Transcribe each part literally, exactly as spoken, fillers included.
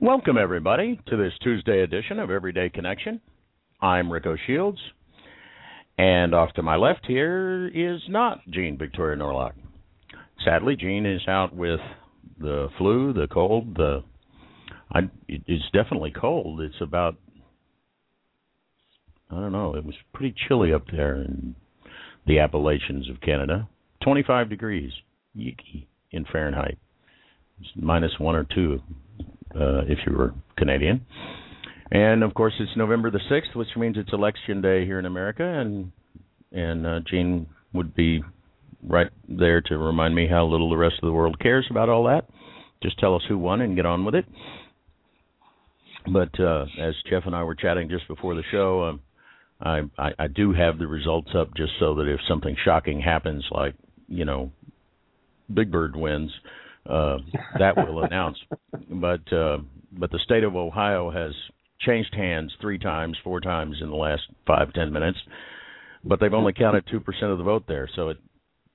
Welcome, everybody, to this Tuesday edition of Everyday Connection. I'm Rick O'Shields, and off to my left here is not Jean Victoria Norlock. Sadly, Jean is out with the flu, the cold. The I, it's definitely cold. It's about, I don't know, it was pretty chilly up there in the Appalachians of Canada. twenty-five degrees, yucky, in Fahrenheit. It's minus one or two. Uh, if you were Canadian. And, of course, it's November the sixth, which means it's Election Day here in America, and and uh, Jean would be right there to remind me how little the rest of the world cares about all that. Just tell us who won and get on with it. But uh, as Jeff and I were chatting just before the show, um, I, I, I do have the results up just so that if something shocking happens, like, you know, Big Bird wins, Uh, that will announce, but uh, but the state of Ohio has changed hands three times, four times in the last five, ten minutes, but they've only counted two percent of the vote there, so it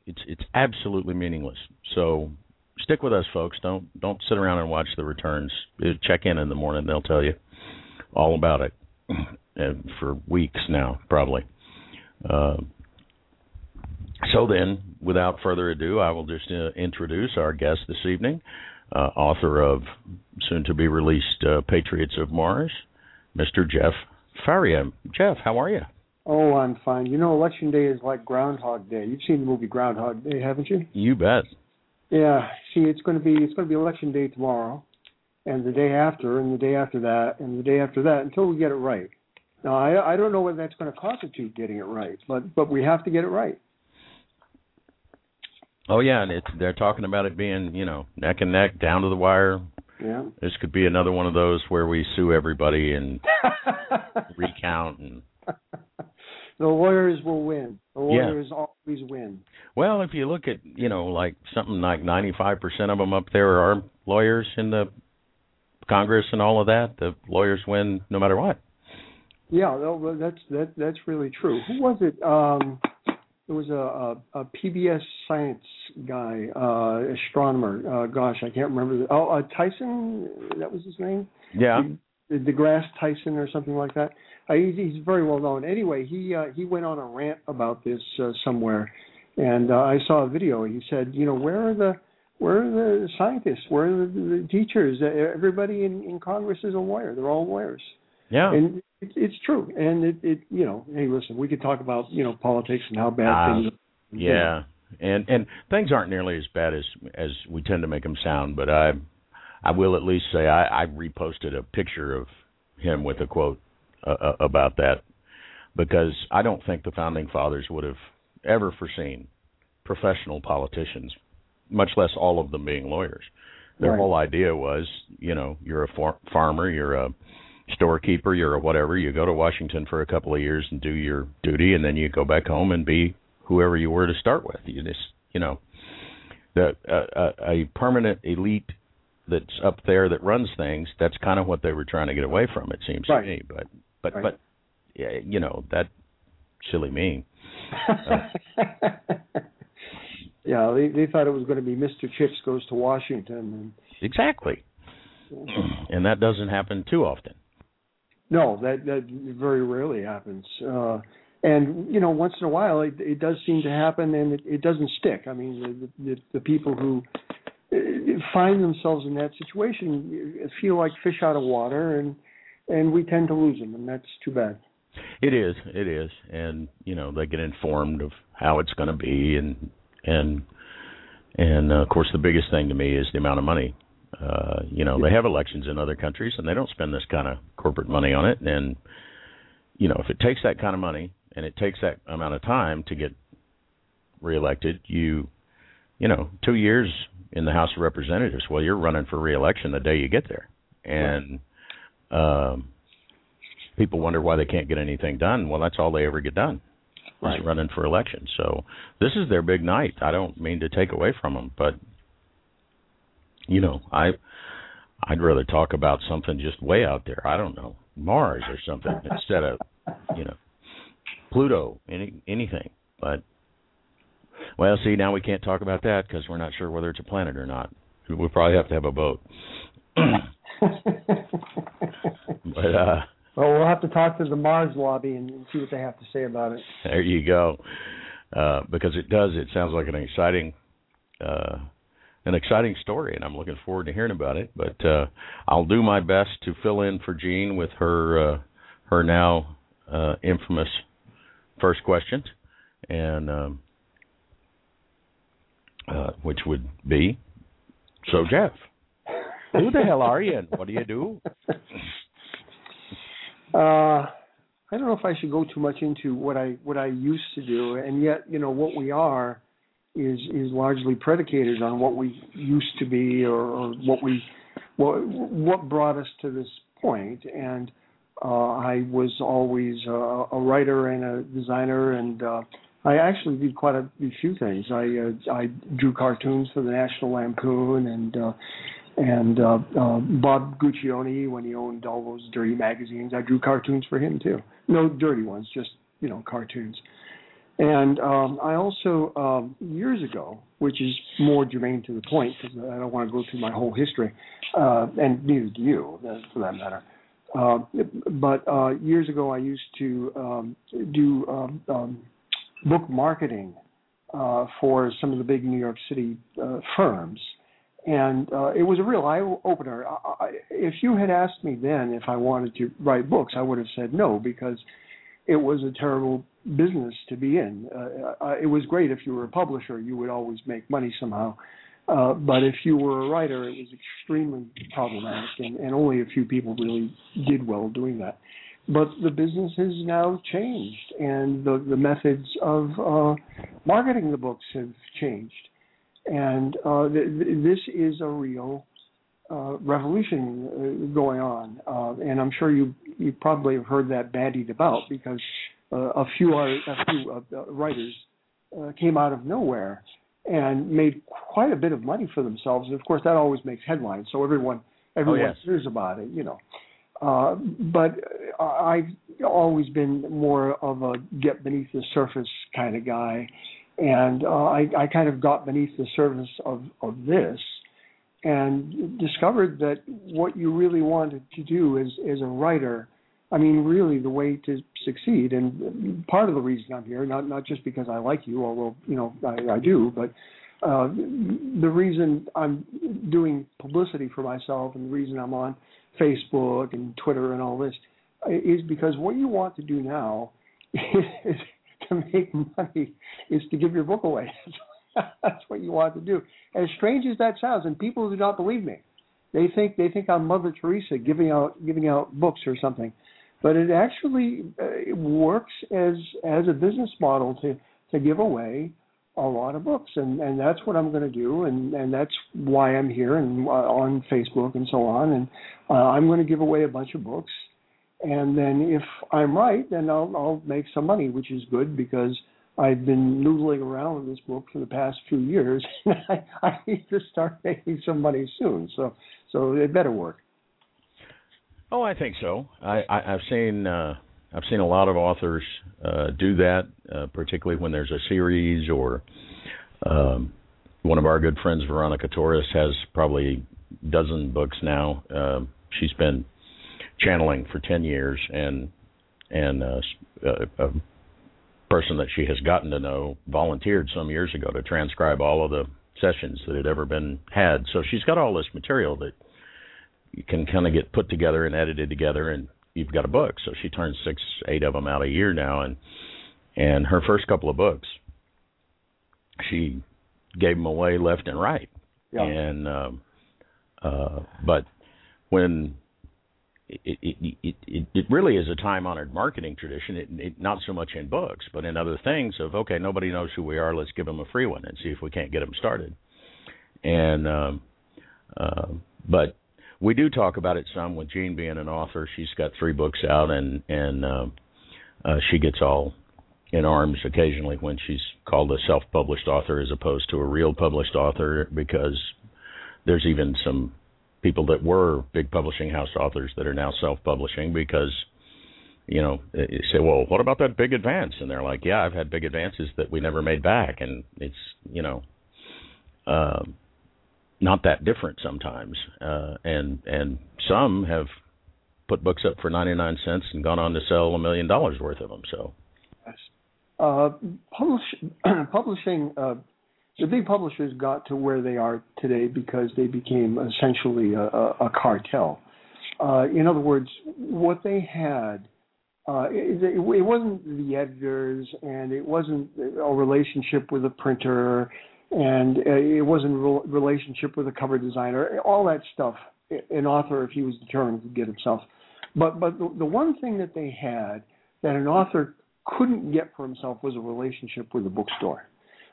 it's it's absolutely meaningless. So stick with us, folks. Don't don't sit around and watch the returns. Check in in the morning; they'll tell you all about it and for weeks now, probably. Uh, So then, without further ado, I will just uh, introduce our guest this evening, uh, author of soon-to-be-released uh, Patriots of Mars, Mister Jeff Faria. Jeff, how are you? Oh, I'm fine. You know, Election Day is like Groundhog Day. You've seen the movie Groundhog Day, haven't you? You bet. Yeah. See, it's going to be it's going to be Election Day tomorrow, and the day after, and the day after that, and the day after that, until we get it right. Now, I, I don't know what that's going to constitute getting it right, but but we have to get it right. Oh, yeah, and it's, they're talking about it being, you know, neck and neck, down to the wire. Yeah. This could be another one of those where we sue everybody and recount. And the lawyers will win. The lawyers yeah. always win. Well, if you look at, you know, like something like ninety-five percent of them up there are lawyers in the Congress and all of that. The lawyers win no matter what. Yeah, that's that, that's really true. Who was it? Um There was a, a, a P B S science guy, uh, astronomer. Uh, gosh, I can't remember. The, oh, uh, Tyson, that was his name? Yeah. He, deGrasse Tyson or something like that. Uh, he's, he's very well known. Anyway, he uh, he went on a rant about this uh, somewhere, and uh, I saw a video. He said, you know, where are the where are the scientists? Where are the, the teachers? Everybody in, in Congress is a lawyer. They're all lawyers. Yeah. And it, it's true. And, it, it, you know, hey, listen, we could talk about, you know, politics and how bad uh, things are. Yeah. And and things aren't nearly as bad as as we tend to make them sound. But I I will at least say I, I reposted a picture of him with a quote uh, about that, because I don't think the Founding Fathers would have ever foreseen professional politicians, much less all of them being lawyers. Their right. whole idea was, you know, you're a far- farmer, you're a storekeeper, you're a whatever, you go to Washington for a couple of years and do your duty, and then you go back home and be whoever you were to start with. You just, you know, the, uh, a permanent elite that's up there that runs things, that's kind of what they were trying to get away from, it seems right. to me. But, but, right. but yeah, you know, that silly me. Uh, yeah, they, they thought it was going to be Mister Chips Goes to Washington. And... Exactly. And that doesn't happen too often. No, that, that very rarely happens. Uh, and, you know, once in a while it, it does seem to happen, and it, it doesn't stick. I mean, the, the, the people who find themselves in that situation, feel like fish out of water, and and we tend to lose them, and that's too bad. It is, it is, and you know they get informed of how it's going to be, and and and uh, of course the biggest thing to me is the amount of money. Uh, you know, they have elections in other countries, and they don't spend this kind of corporate money on it. And you know, if it takes that kind of money and it takes that amount of time to get reelected, you you know, two years in the House of Representatives, well, you're running for reelection the day you get there, and right. um, people wonder why they can't get anything done. Well, that's all they ever get done right. is running for election. So this is their big night. I don't mean to take away from them, but you know, I I'd rather talk about something just way out there. I don't know, Mars or something instead of you know Pluto, any anything, but. Well, see, now we can't talk about that because we're not sure whether it's a planet or not. We'll probably have to have a vote. but, uh, well, we'll have to talk to the Mars lobby and, and see what they have to say about it. There you go. Uh, because it does, it sounds like an exciting uh, an exciting story, and I'm looking forward to hearing about it. But uh, I'll do my best to fill in for Jean with her, uh, her now uh, infamous first questions. And... Um, Uh, which would be, so Jeff, who the hell are you and what do you do? Uh, I don't know if I should go too much into what I what I used to do, and yet, you know, what we are is is largely predicated on what we used to be or, or what we what, what brought us to this point. And uh, I was always a, a writer and a designer and uh I actually did quite a few things. I uh, I drew cartoons for the National Lampoon and uh, and uh, uh, Bob Guccione when he owned all those dirty magazines. I drew cartoons for him too. No dirty ones, just you know cartoons. And um, I also um, years ago, which is more germane to the point because I don't want to go through my whole history, uh, and neither do you for that matter. Uh, but uh, years ago, I used to um, do. Um, um, book marketing uh, for some of the big New York City uh, firms. And uh, it was a real eye-opener. I, I, if you had asked me then if I wanted to write books, I would have said no because it was a terrible business to be in. Uh, uh, it was great if you were a publisher. You would always make money somehow. Uh, but if you were a writer, it was extremely problematic, and, and only a few people really did well doing that. But the business has now changed, and the, the methods of uh, marketing the books have changed. And uh, th- th- this is a real uh, revolution uh, going on. Uh, and I'm sure you you probably have heard that bandied about because uh, a few are, a few uh, writers uh, came out of nowhere and made quite a bit of money for themselves. And, of course, that always makes headlines, so everyone, everyone oh, yes. hears about it, you know. Uh, but I've always been more of a get beneath the surface kind of guy. And uh, I, I kind of got beneath the surface of, of this and discovered that what you really wanted to do as, as a writer, I mean, really the way to succeed. And part of the reason I'm here, not, not just because I like you, although, you know, I, I do, but uh, the reason I'm doing publicity for myself and the reason I'm on Facebook and Twitter and all this is because what you want to do now is to make money, is to give your book away. That's what you want to do. As strange as that sounds, and people do not believe me. They think they think I'm Mother Teresa giving out giving out books or something, but it actually it works as as a business model to, to give away a lot of books, and, and that's what I'm going to do, and, and that's why I'm here and uh, on Facebook and so on, and uh, I'm going to give away a bunch of books, and then if I'm right, then I'll, I'll make some money, which is good because I've been noodling around with this book for the past few years, and I, I need to start making some money soon, so so it better work. Oh, I think so. I, I, I've seen... Uh... I've seen a lot of authors uh, do that, uh, particularly when there's a series or um, one of our good friends, Veronica Torres, has probably a dozen books now. Uh, she's been channeling for ten years and and uh, a, a person that she has gotten to know volunteered some years ago to transcribe all of the sessions that had ever been had. So she's got all this material that you can kind of get put together and edited together, and you've got a book. So she turns six, eight of them out a year now, and and her first couple of books, she gave them away left and right. Yeah. And um, uh, but when It it, it it it really is a time-honored marketing tradition, it, it, not so much in books, but in other things of, okay, nobody knows who we are, let's give them a free one and see if we can't get them started. And um, uh, but we do talk about it some with Jean being an author. She's got three books out, and, and uh, uh, she gets all in arms occasionally when she's called a self-published author as opposed to a real published author, because there's even some people that were big publishing house authors that are now self-publishing because, you know, you say, well, what about that big advance? And they're like, yeah, I've had big advances that we never made back. And it's, you know, uh, not that different sometimes. Uh, and and some have put books up for ninety-nine cents and gone on to sell a million dollars worth of them. So, uh, publish, publishing... Uh... The big publishers got to where they are today because they became essentially a, a, a cartel. Uh, in other words, what they had, uh, it, it, it wasn't the editors, and it wasn't a relationship with a printer, and it wasn't a relationship with a cover designer, all that stuff. An author, if he was determined, could get himself. But, but the, the one thing that they had that an author couldn't get for himself was a relationship with a bookstore.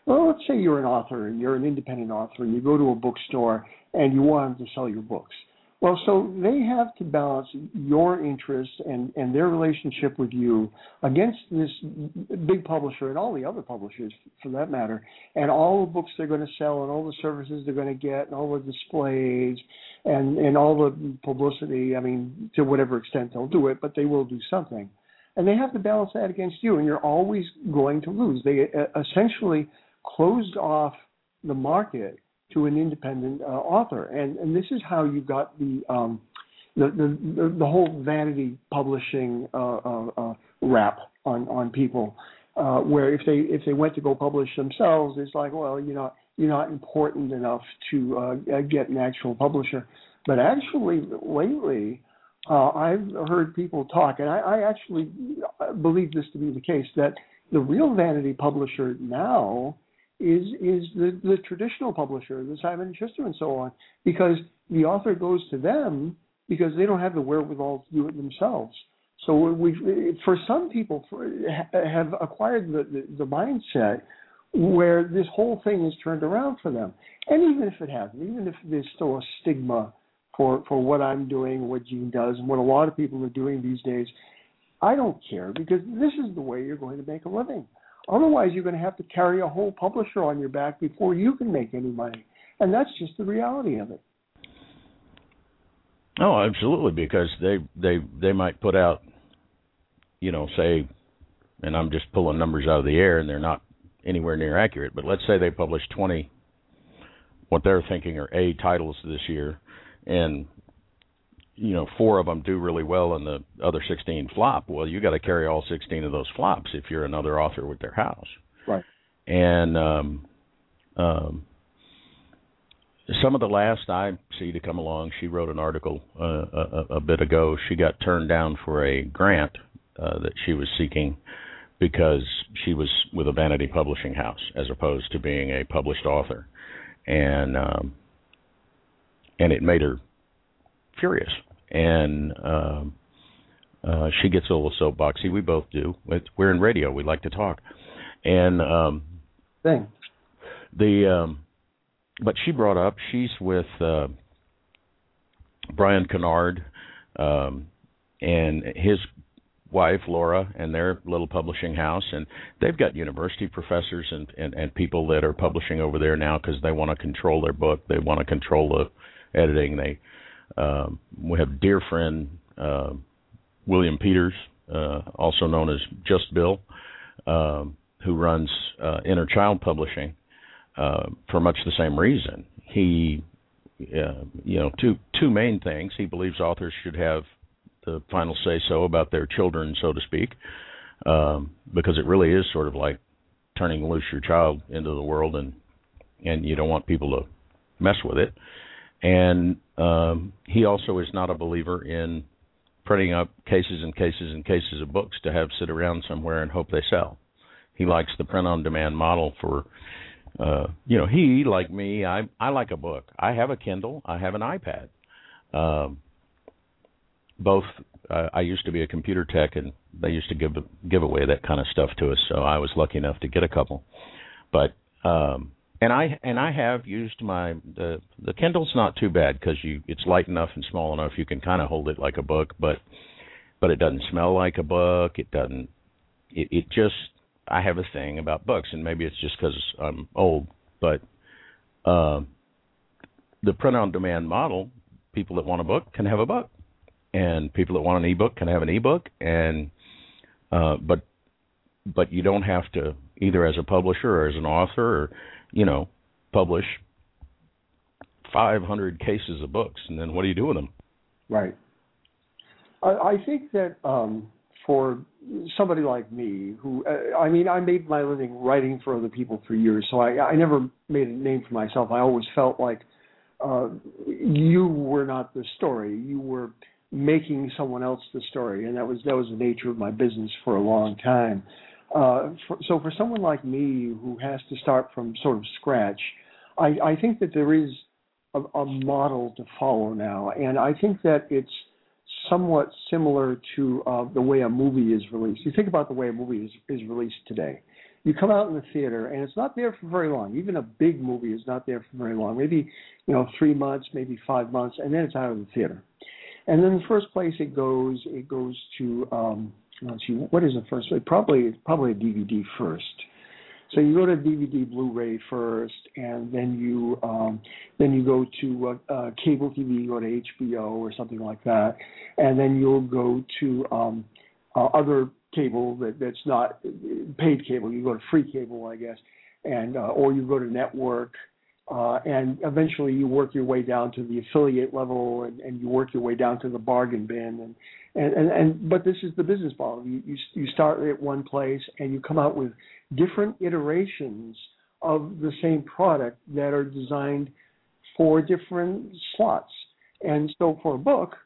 Well, let's say you're an author, and you're an independent author, and you go to a bookstore, and you want them to sell your books. Well, so they have to balance your interests and, and their relationship with you against this big publisher and all the other publishers, for that matter, and all the books they're going to sell and all the services they're going to get and all the displays and, and all the publicity. I mean, to whatever extent they'll do it, but they will do something. And they have to balance that against you, and you're always going to lose. They essentially closed off the market to an independent uh, author, and and this is how you got the um, the, the the whole vanity publishing uh, uh, uh, rap on on people, uh, where if they if they went to go publish themselves, it's like, well, you know, you're not important enough to uh, get an actual publisher. But actually, lately, uh, I've heard people talk, and I, I actually believe this to be the case, that the real vanity publisher now is is the, the traditional publisher, the Simon and Schuster and so on, because the author goes to them because they don't have the wherewithal to do it themselves. So we, for some people, for, have acquired the, the, the mindset where this whole thing is turned around for them. And even if it hasn't, even if there's still a stigma for, for what I'm doing, what Jean does, and what a lot of people are doing these days, I don't care, because this is the way you're going to make a living. Otherwise, you're going to have to carry a whole publisher on your back before you can make any money. And that's just the reality of it. Oh, absolutely, because they, they, they might put out, you know, say, and I'm just pulling numbers out of the air, and they're not anywhere near accurate, but let's say they publish twenty, what they're thinking are A titles this year, and, you know, four of them do really well and the other sixteen flop. Well, you got to carry all sixteen of those flops if you're another author with their house. Right. And um, um, some of the last I see to come along, she wrote an article uh, a, a bit ago. She got turned down for a grant uh, that she was seeking because she was with a vanity publishing house as opposed to being a published author. And um, and it made her furious. And uh, uh, she gets a little soapboxy. We both do. We're in radio. We like to talk. And um, Thanks. the um, but she brought up she's with uh, Brian Kinnard um, and his wife Laura and their little publishing house, and they've got university professors and, and, and people that are publishing over there now because they want to control their book. They want to control the editing. They Uh, we have dear friend uh, William Peters, uh, also known as Just Bill, uh, who runs uh, Inner Child Publishing uh, for much the same reason. He, uh, you know, two two main things. He believes authors should have the final say-so about their children, so to speak, um, because it really is sort of like turning loose your child into the world and and you don't want people to mess with it. And um, he also is not a believer in printing up cases and cases and cases of books to have sit around somewhere and hope they sell. He likes the print-on-demand model for, uh, you know, he, like me, I, I like a book. I have a Kindle. I have an iPad. Um, both, uh, I used to be a computer tech, and they used to give give away that kind of stuff to us, so I was lucky enough to get a couple. But, um, and I and I have used my, the, the Kindle's not too bad because you it's light enough and small enough you can kind of hold it like a book, but but it doesn't smell like a book. It doesn't, it, it just, I have a thing about books, and maybe it's just because I'm old, but uh, the print-on-demand model, people that want a book can have a book, and people that want an e-book can have an e-book, and uh, but but you don't have to, either as a publisher or as an author, or, you know, publish five hundred cases of books, and then what do you do with them? Right. I, I think that um, for somebody like me, who, uh, I mean, I made my living writing for other people for years, so I, I never made a name for myself. I always felt like uh, you were not the story. You were making someone else the story, and that was, that was the nature of my business for a long time. Uh, for, so for someone like me who has to start from sort of scratch, I, I think that there is a, a model to follow now, and I think that it's somewhat similar to uh, the way a movie is released. You think about the way a movie is, is released today. You come out in the theater, and it's not there for very long. Even a big movie is not there for very long. Maybe, you know, three months, maybe five months, and then it's out of the theater. And then the first place it goes, it goes to, um, let's see, what is the first place? Probably, probably a D V D first. So you go to D V D, Blu-ray first, and then you um, then you go to uh, uh, cable T V, you go to H B O or something like that, and then you'll go to um, uh, other cable that, that's not paid cable. You go to free cable, I guess, and uh, or you go to network, uh, and eventually you work your way down to the affiliate level, and, and you work your way down to the bargain bin, and and, and, and but this is the business model. You, you you start at one place and you come out with different iterations of the same product that are designed for different slots. And so for a book,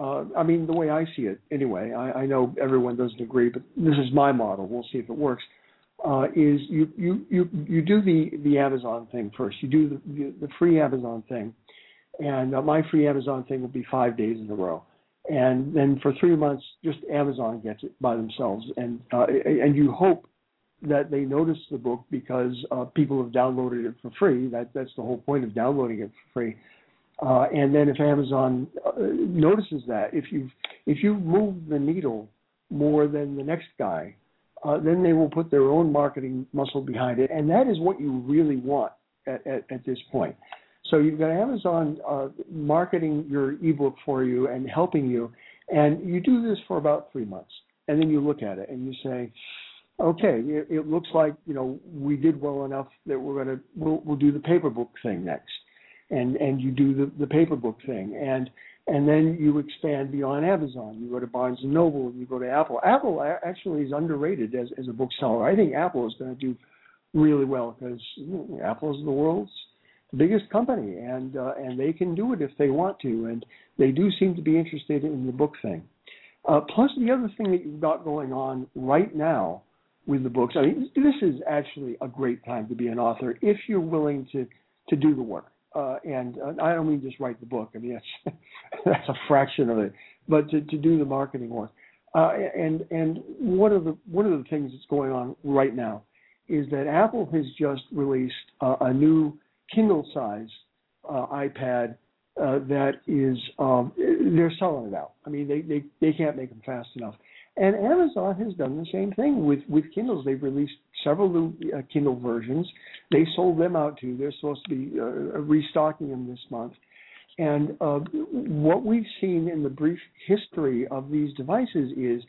uh, I mean, the way I see it anyway, I, I know everyone doesn't agree, but this is my model. We'll see if it works. Uh, is you, you, you, you do the, the Amazon thing first. You do the, the free Amazon thing. And uh, my free Amazon thing will be five days in a row. And then for three months, just Amazon gets it by themselves. And uh, and you hope that they notice the book because uh, people have downloaded it for free. That that's the whole point of downloading it for free. Uh, and then if Amazon uh, notices that, if you if you move the needle more than the next guy, uh, then they will put their own marketing muscle behind it. And that is what you really want at, at, at this point. So you've got Amazon uh, marketing your ebook for you and helping you. And you do this for about three months. And then you look at it and you say, okay, it looks like, you know, we did well enough that we're going to, we'll, we'll do the paper book thing next. And and you do the, the paper book thing. And and then you expand beyond Amazon. You go to Barnes and Noble, you go to Apple. Apple actually is underrated as, as a bookseller. I think Apple is going to do really well because you know, Apple is the world's biggest company. And, uh, and they can do it if they want to. And they do seem to be interested in the book thing. Uh, plus the other thing that you've got going on right now with the books. I mean, this is actually a great time to be an author if you're willing to, to do the work. Uh, and uh, I don't mean just write the book. I mean, that's, that's a fraction of it. But to, to do the marketing work. Uh, and and one, of the, one of the things that's going on right now is that Apple has just released uh, a new Kindle-sized uh, iPad uh, that is, um, they're selling it out. I mean, they, they, they can't make them fast enough. And Amazon has done the same thing with, with Kindles. They've released several new uh, Kindle versions. They sold them out too. They're supposed to be uh, restocking them this month. And uh, what we've seen in the brief history of these devices is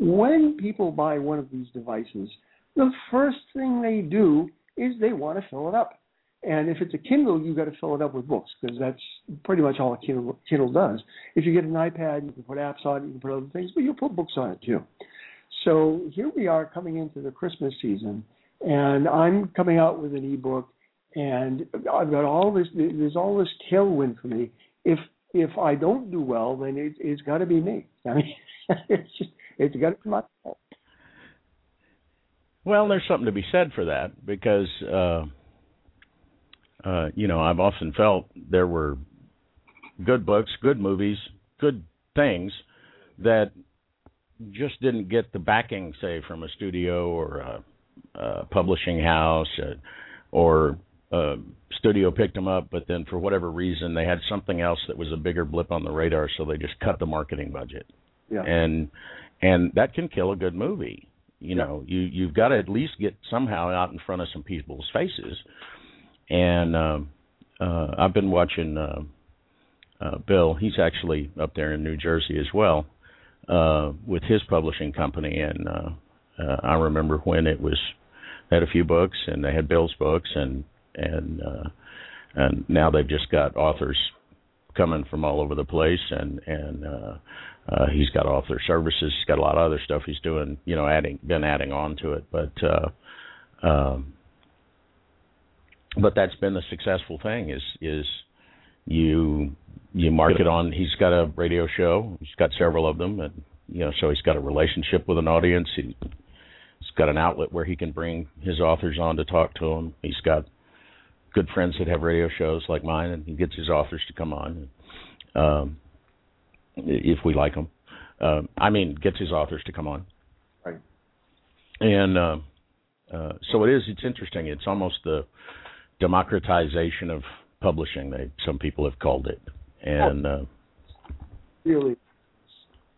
when people buy one of these devices, the first thing they do is they want to fill it up. And if it's a Kindle, you've got to fill it up with books because that's pretty much all a Kindle, Kindle does. If you get an iPad, you can put apps on it, you can put other things, but you'll put books on it too. So here we are coming into the Christmas season, and I'm coming out with an ebook, And I've got all this, there's all this tailwind for me. If if I don't do well, then it, it's got to be me. I mean, it's, it's got to be my fault. Well, there's something to be said for that because, uh, uh, you know, I've often felt there were good books, good movies, good things that just didn't get the backing, say, from a studio or a, a publishing house uh, or a studio picked them up, but then for whatever reason they had something else that was a bigger blip on the radar, so they just cut the marketing budget. Yeah. And and that can kill a good movie. You know, you, you've got to at least get somehow out in front of some people's faces. And uh, uh, I've been watching uh, uh, Bill. He's actually up there in New Jersey as well uh, with his publishing company. And uh, uh, I remember when it was, they had a few books and they had Bill's books. And, and, uh, and now they've just got authors coming from all over the place, and and uh, uh, he's got author services. He's got a lot of other stuff he's doing, you know, adding been adding on to it. But uh, um, but that's been the successful thing is is you you market on. He's got a radio show. He's got several of them, and you know, so he's got a relationship with an audience. He, he's got an outlet where he can bring his authors on to talk to him. He's got good friends that have radio shows like mine, and he gets his authors to come on, um, if we like them. Uh, I mean, gets his authors to come on. Right. And uh, uh, so it is. It's interesting. It's almost the democratization of publishing. They some people have called it, and uh, really,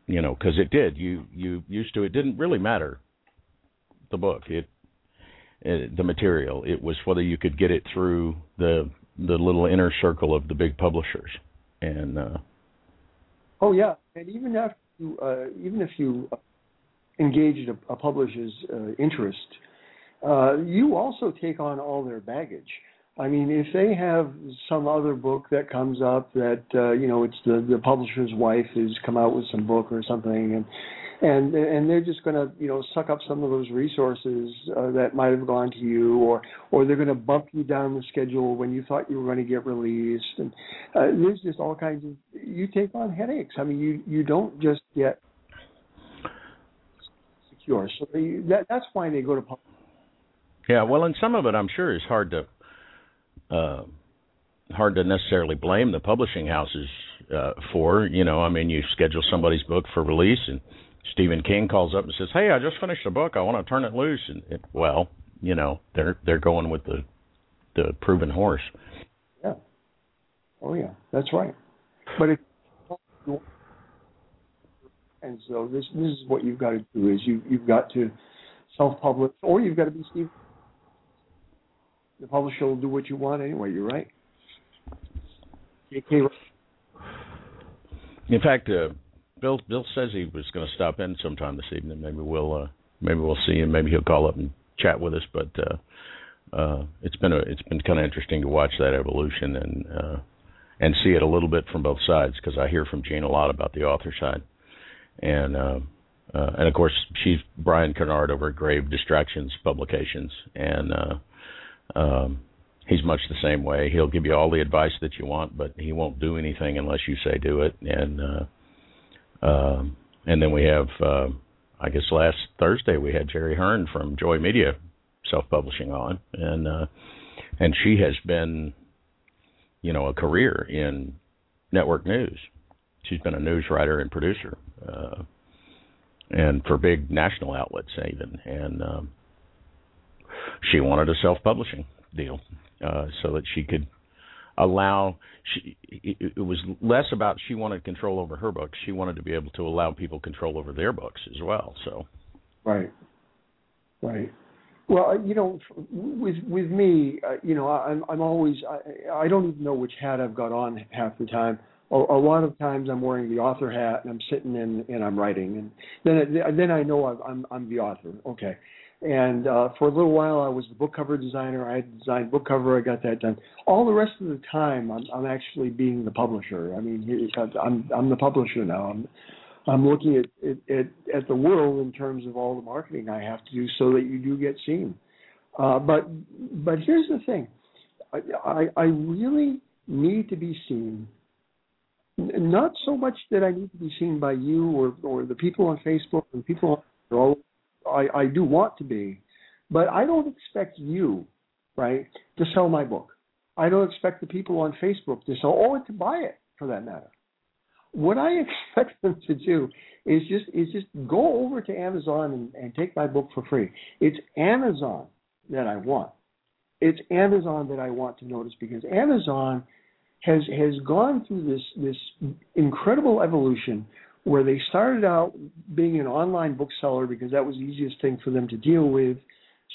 you know, because it did. You you used to. It didn't really matter the book. It. The material. It was whether you could get it through the the little inner circle of the big publishers. And uh, oh yeah, and even after you, uh, even if you engaged a, a publisher's uh, interest, uh, you also take on all their baggage. I mean, if they have some other book that comes up that uh, you know, it's the the publisher's wife has come out with some book or something, and. And and they're just going to, you know, suck up some of those resources uh, that might have gone to you, or or they're going to bump you down the schedule when you thought you were going to get released. And uh, there's just all kinds of, you take on headaches. I mean, you, you don't just get secure. So they, that, that's why they go to public. Yeah, well, and some of it, I'm sure, is hard to uh, hard to necessarily blame the publishing houses uh, for. You know, I mean, you schedule somebody's book for release and Stephen King calls up and says, "Hey, I just finished a book. I want to turn it loose." And it, well, you know, they're they're going with the the proven horse. Yeah. Oh yeah, that's right. But if and so this this is what you've got to do is you you've got to self publish, or you've got to be Stephen. The publisher will do what you want anyway. You're right. J K In fact. Uh, Bill, Bill says he was going to stop in sometime this evening. Maybe we'll uh, maybe we'll see him. Maybe he'll call up and chat with us. But uh, uh, it's been a, it's been kind of interesting to watch that evolution and uh, and see it a little bit from both sides, because I hear from Jean a lot about the author side, and uh, uh, and of course she's Brian Kinnard over at Grave Distractions Publications, and uh, um, he's much the same way. He'll give you all the advice that you want, but he won't do anything unless you say do it, and uh, Um, and then we have, uh, I guess last Thursday we had Jerry Hearn from Joy Media Self-Publishing on, and uh, and she has been, you know, a career in network news. She's been a news writer and producer, uh, and for big national outlets even. And um, she wanted a self-publishing deal uh, so that she could. Allow she, it was less about she wanted control over her books. She wanted to be able to allow people control over their books as well. So, right, right. Well, you know, with with me, uh, you know, I'm I'm always I, I don't even know which hat I've got on half the time. A, a lot of times I'm wearing the author hat and I'm sitting in and I'm writing, and then it, then I know I've, I'm I'm the author. Okay. And uh, for a little while, I was the book cover designer. I designed book cover. I got that done. All the rest of the time, I'm, I'm actually being the publisher. I mean, I'm I'm the publisher now. I'm I'm looking at, at at the world in terms of all the marketing I have to do so that you do get seen. Uh, but but here's the thing: I, I, I really need to be seen. Not so much that I need to be seen by you or, or the people on Facebook and people on I, I do want to be, but I don't expect you, right, to sell my book. I don't expect the people on Facebook to sell or to buy it, for that matter. What I expect them to do is just is just go over to Amazon and, and take my book for free. It's Amazon that I want. It's Amazon that I want to notice, because Amazon has has gone through this this incredible evolution where they started out being an online bookseller because that was the easiest thing for them to deal with,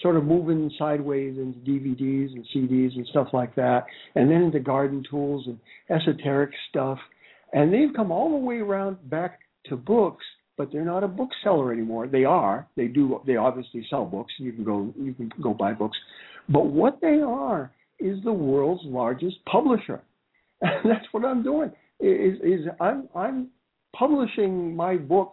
sort of moving sideways into D V Ds and C Ds and stuff like that, and then into garden tools and esoteric stuff. And they've come all the way around back to books, but they're not a bookseller anymore. They are. They do. They obviously sell books. You can go. You can go buy books. But what they are is the world's largest publisher. And that's what I'm doing. Is is I'm I'm publishing my book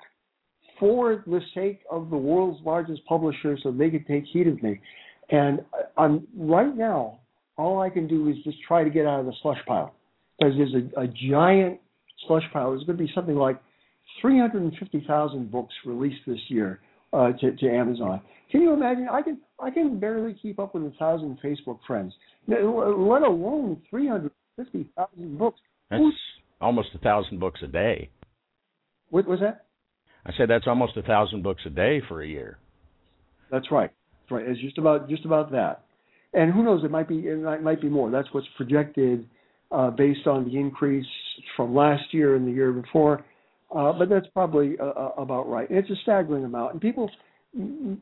for the sake of the world's largest publisher, so they can take heed of me. And I'm right now. All I can do is just try to get out of the slush pile, because there's a, a giant slush pile. There's going to be something like three hundred fifty thousand books released this year uh, to, to Amazon. Can you imagine? I can I can barely keep up with a thousand Facebook friends, let alone three hundred fifty thousand books. That's Ooh. almost a thousand books a day. What was that? I said that's almost a thousand books a day for a year. That's right. That's right. It's just about just about that. And who knows? It might be it might be more. That's what's projected. Uh, based on the increase from last year and the year before, uh, but that's probably uh, about right. It's a staggering amount, and people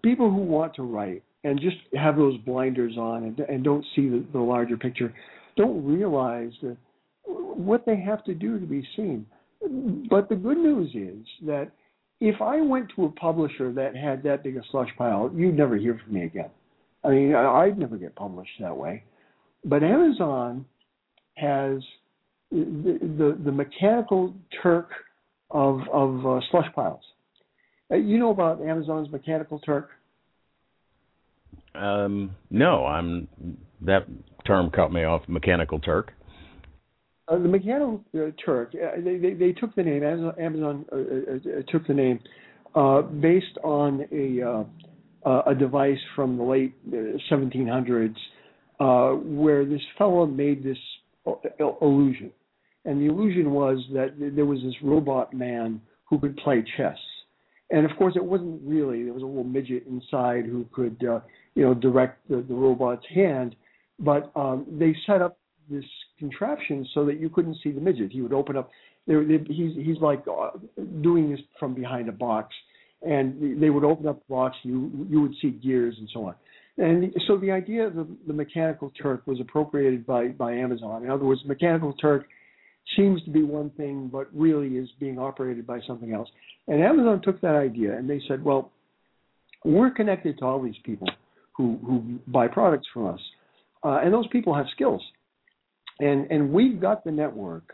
people who want to write and just have those blinders on and, and don't see the, the larger picture don't realize that what they have to do to be seen. But the good news is that if I went to a publisher that had that big a slush pile, you'd never hear from me again. I mean, I'd never get published that way. But Amazon has the, the the Mechanical Turk of of uh, slush piles. Uh, you know about Amazon's Mechanical Turk? Um, no, I'm that term caught me off. Mechanical Turk. Uh, the Mechanical uh, Turk. Uh, they, they they took the name. Amazon, Amazon uh, uh, took the name uh, based on a uh, a device from the late seventeen hundreds uh, where this fellow made this illusion. And the illusion was that there was this robot man who could play chess. And of course it wasn't really, there was a little midget inside who could, uh, you know, direct the, the robot's hand. But um, they set up this contraption so that you couldn't see the midget. He would open up, they, they, he's, he's like uh, doing this from behind a box. And they would open up the box, you, you would see gears and so on. And so the idea of the, the Mechanical Turk was appropriated by, by Amazon. In other words, Mechanical Turk seems to be one thing, but really is being operated by something else. And Amazon took that idea, and they said, well, we're connected to all these people who, who buy products from us, uh, and those people have skills. And, and we've got the network.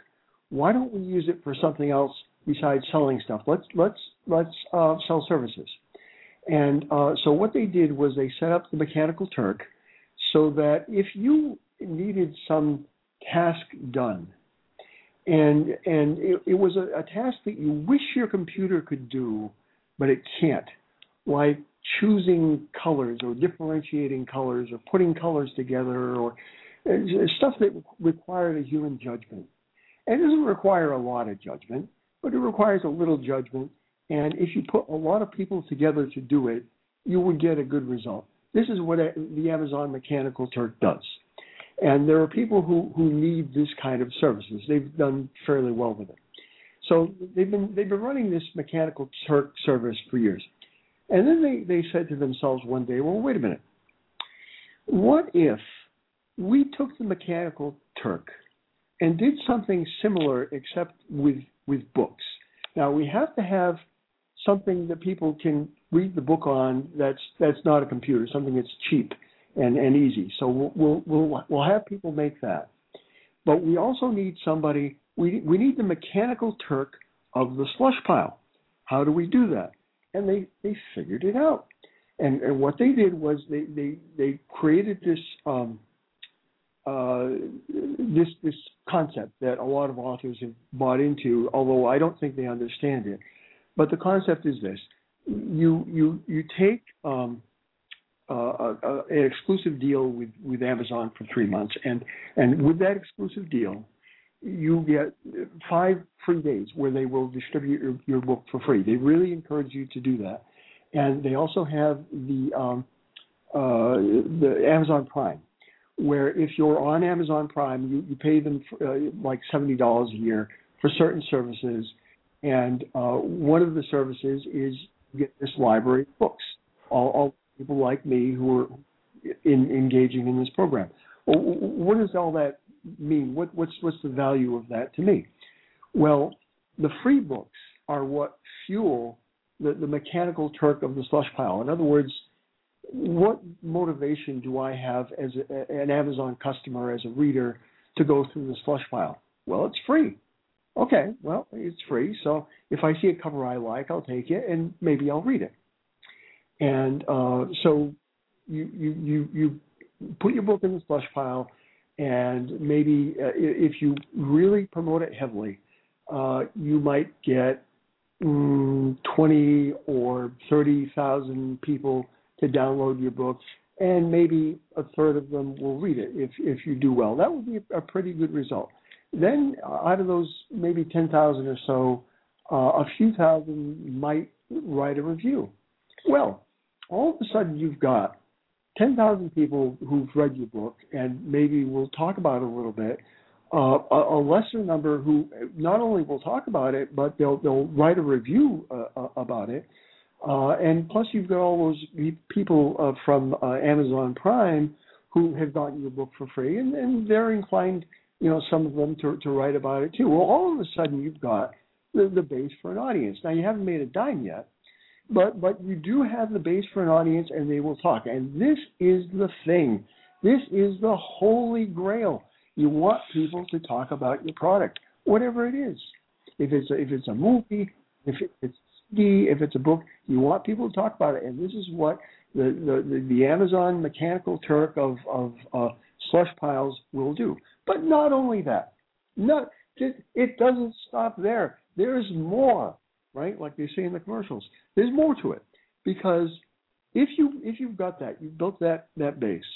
Why don't we use it for something else besides selling stuff? Let's, let's, let's uh, sell services. And uh, so what they did was they set up the Mechanical Turk so that if you needed some task done, and and it, it was a, a task that you wish your computer could do, but it can't, like choosing colors or differentiating colors or putting colors together or uh, stuff that required a human judgment. And it doesn't require a lot of judgment, but it requires a little judgment. And if you put a lot of people together to do it, you would get a good result. This is what the Amazon Mechanical Turk does. And there are people who, who need this kind of services. They've done fairly well with it. So they've been they've been running this Mechanical Turk service for years. And then they, they said to themselves one day, well, wait a minute. What if we took the Mechanical Turk and did something similar except with with books? Now, we have to have something that people can read the book on that's that's not a computer, something that's cheap and, and easy. So we'll, we'll we'll we'll have people make that. But we also need somebody, we we need the Mechanical Turk of the slush pile. How do we do that? And they, they figured it out. And, and what they did was they, they, they created this um, uh, this this concept that a lot of authors have bought into, although I don't think they understand it. But the concept is this: you you you take um, uh, uh, an exclusive deal with, with Amazon for three months, and and with that exclusive deal, you get five free days where they will distribute your, your book for free. They really encourage you to do that. And they also have the um, uh, the Amazon Prime, where if you're on Amazon Prime, you, you pay them for, uh, like seventy dollars a year for certain services. And uh, one of the services is you get this library of books, all, all people like me who are in, engaging in this program. Well, what does all that mean? What, what's, what's the value of that to me? Well, the free books are what fuel The, the mechanical Turk of the slush pile. In other words, what motivation do I have as a, an Amazon customer, as a reader, to go through the slush pile? Well, it's free. Okay, well, it's free. So if I see a cover I like, I'll take it and maybe I'll read it. And uh, so you, you you you put your book in the slush pile, and maybe uh, if you really promote it heavily, uh, you might get twenty or thirty thousand people to download your book, and maybe a third of them will read it if, if you do well. That would be a pretty good result. Then out of those maybe ten thousand or so, uh, a few thousand might write a review. Well, all of a sudden you've got ten thousand people who've read your book, and maybe we'll talk about it a little bit. Uh, a, a lesser number who not only will talk about it, but they'll they'll write a review uh, uh, about it. Uh, and plus, you've got all those people uh, from uh, Amazon Prime who have gotten your book for free, and, and they're inclined, you know, some of them to, to write about it too. Well, all of a sudden, you've got the, the base for an audience. Now, you haven't made a dime yet, but but you do have the base for an audience, and they will talk. And this is the thing. This is the holy grail. You want people to talk about your product, whatever it is. If it's a, if it's a movie, if it's a C D, if it's a book, you want people to talk about it. And this is what the the, the Amazon Mechanical Turk of of uh, slush piles will do. But not only that, not it, it doesn't stop there. There's more, right? Like they say in the commercials, there's more to it, because if you if you've got that, you've built that that base.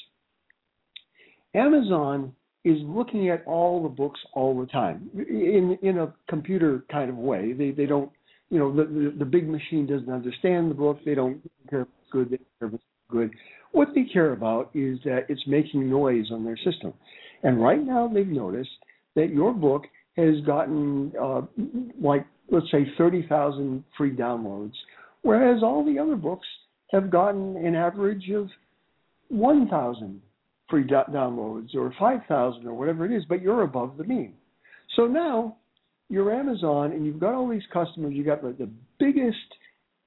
Amazon is looking at all the books all the time in in a computer kind of way. They they don't, you know, the, the, the big machine doesn't understand the book. They don't care if it's good, they don't care if it's good. What they care about is that it's making noise on their system. And right now they've noticed that your book has gotten, uh, like, let's say thirty thousand free downloads, whereas all the other books have gotten an average of one thousand free downloads or five thousand or whatever it is, but you're above the mean. So now you're Amazon and you've got all these customers. You've got like the biggest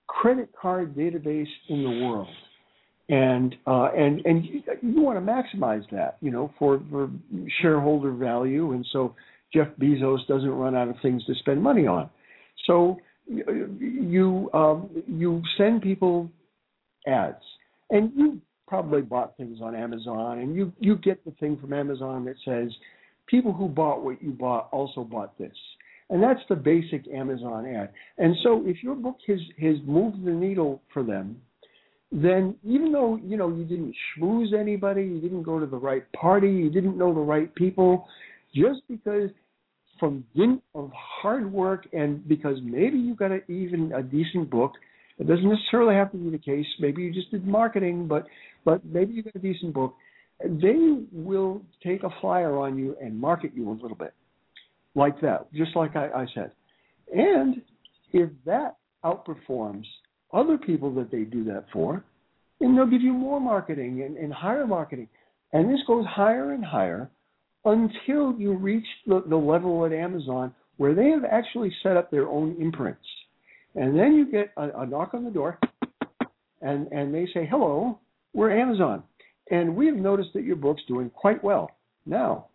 credit card database in the world. And uh, and and you, you want to maximize that, you know, for, for shareholder value. And so Jeff Bezos doesn't run out of things to spend money on. So you, um, you send people ads, and you probably bought things on Amazon, and you, you get the thing from Amazon that says people who bought what you bought also bought this. And that's the basic Amazon ad. And so if your book has, has moved the needle for them, then even though, you know, you didn't schmooze anybody, you didn't go to the right party, you didn't know the right people, just because from dint of hard work and because maybe you got a, even a decent book. It doesn't necessarily have to be the case. Maybe you just did marketing, but but maybe you got a decent book. They will take a flyer on you and market you a little bit like that, just like I, I said. And if that outperforms other people that they do that for, then they'll give you more marketing and, and higher marketing. And this goes higher and higher until you reach the, the level at Amazon where they have actually set up their own imprints. And then you get a, a knock on the door, and, and they say, hello, we're Amazon, and we have noticed that your book's doing quite well. Now,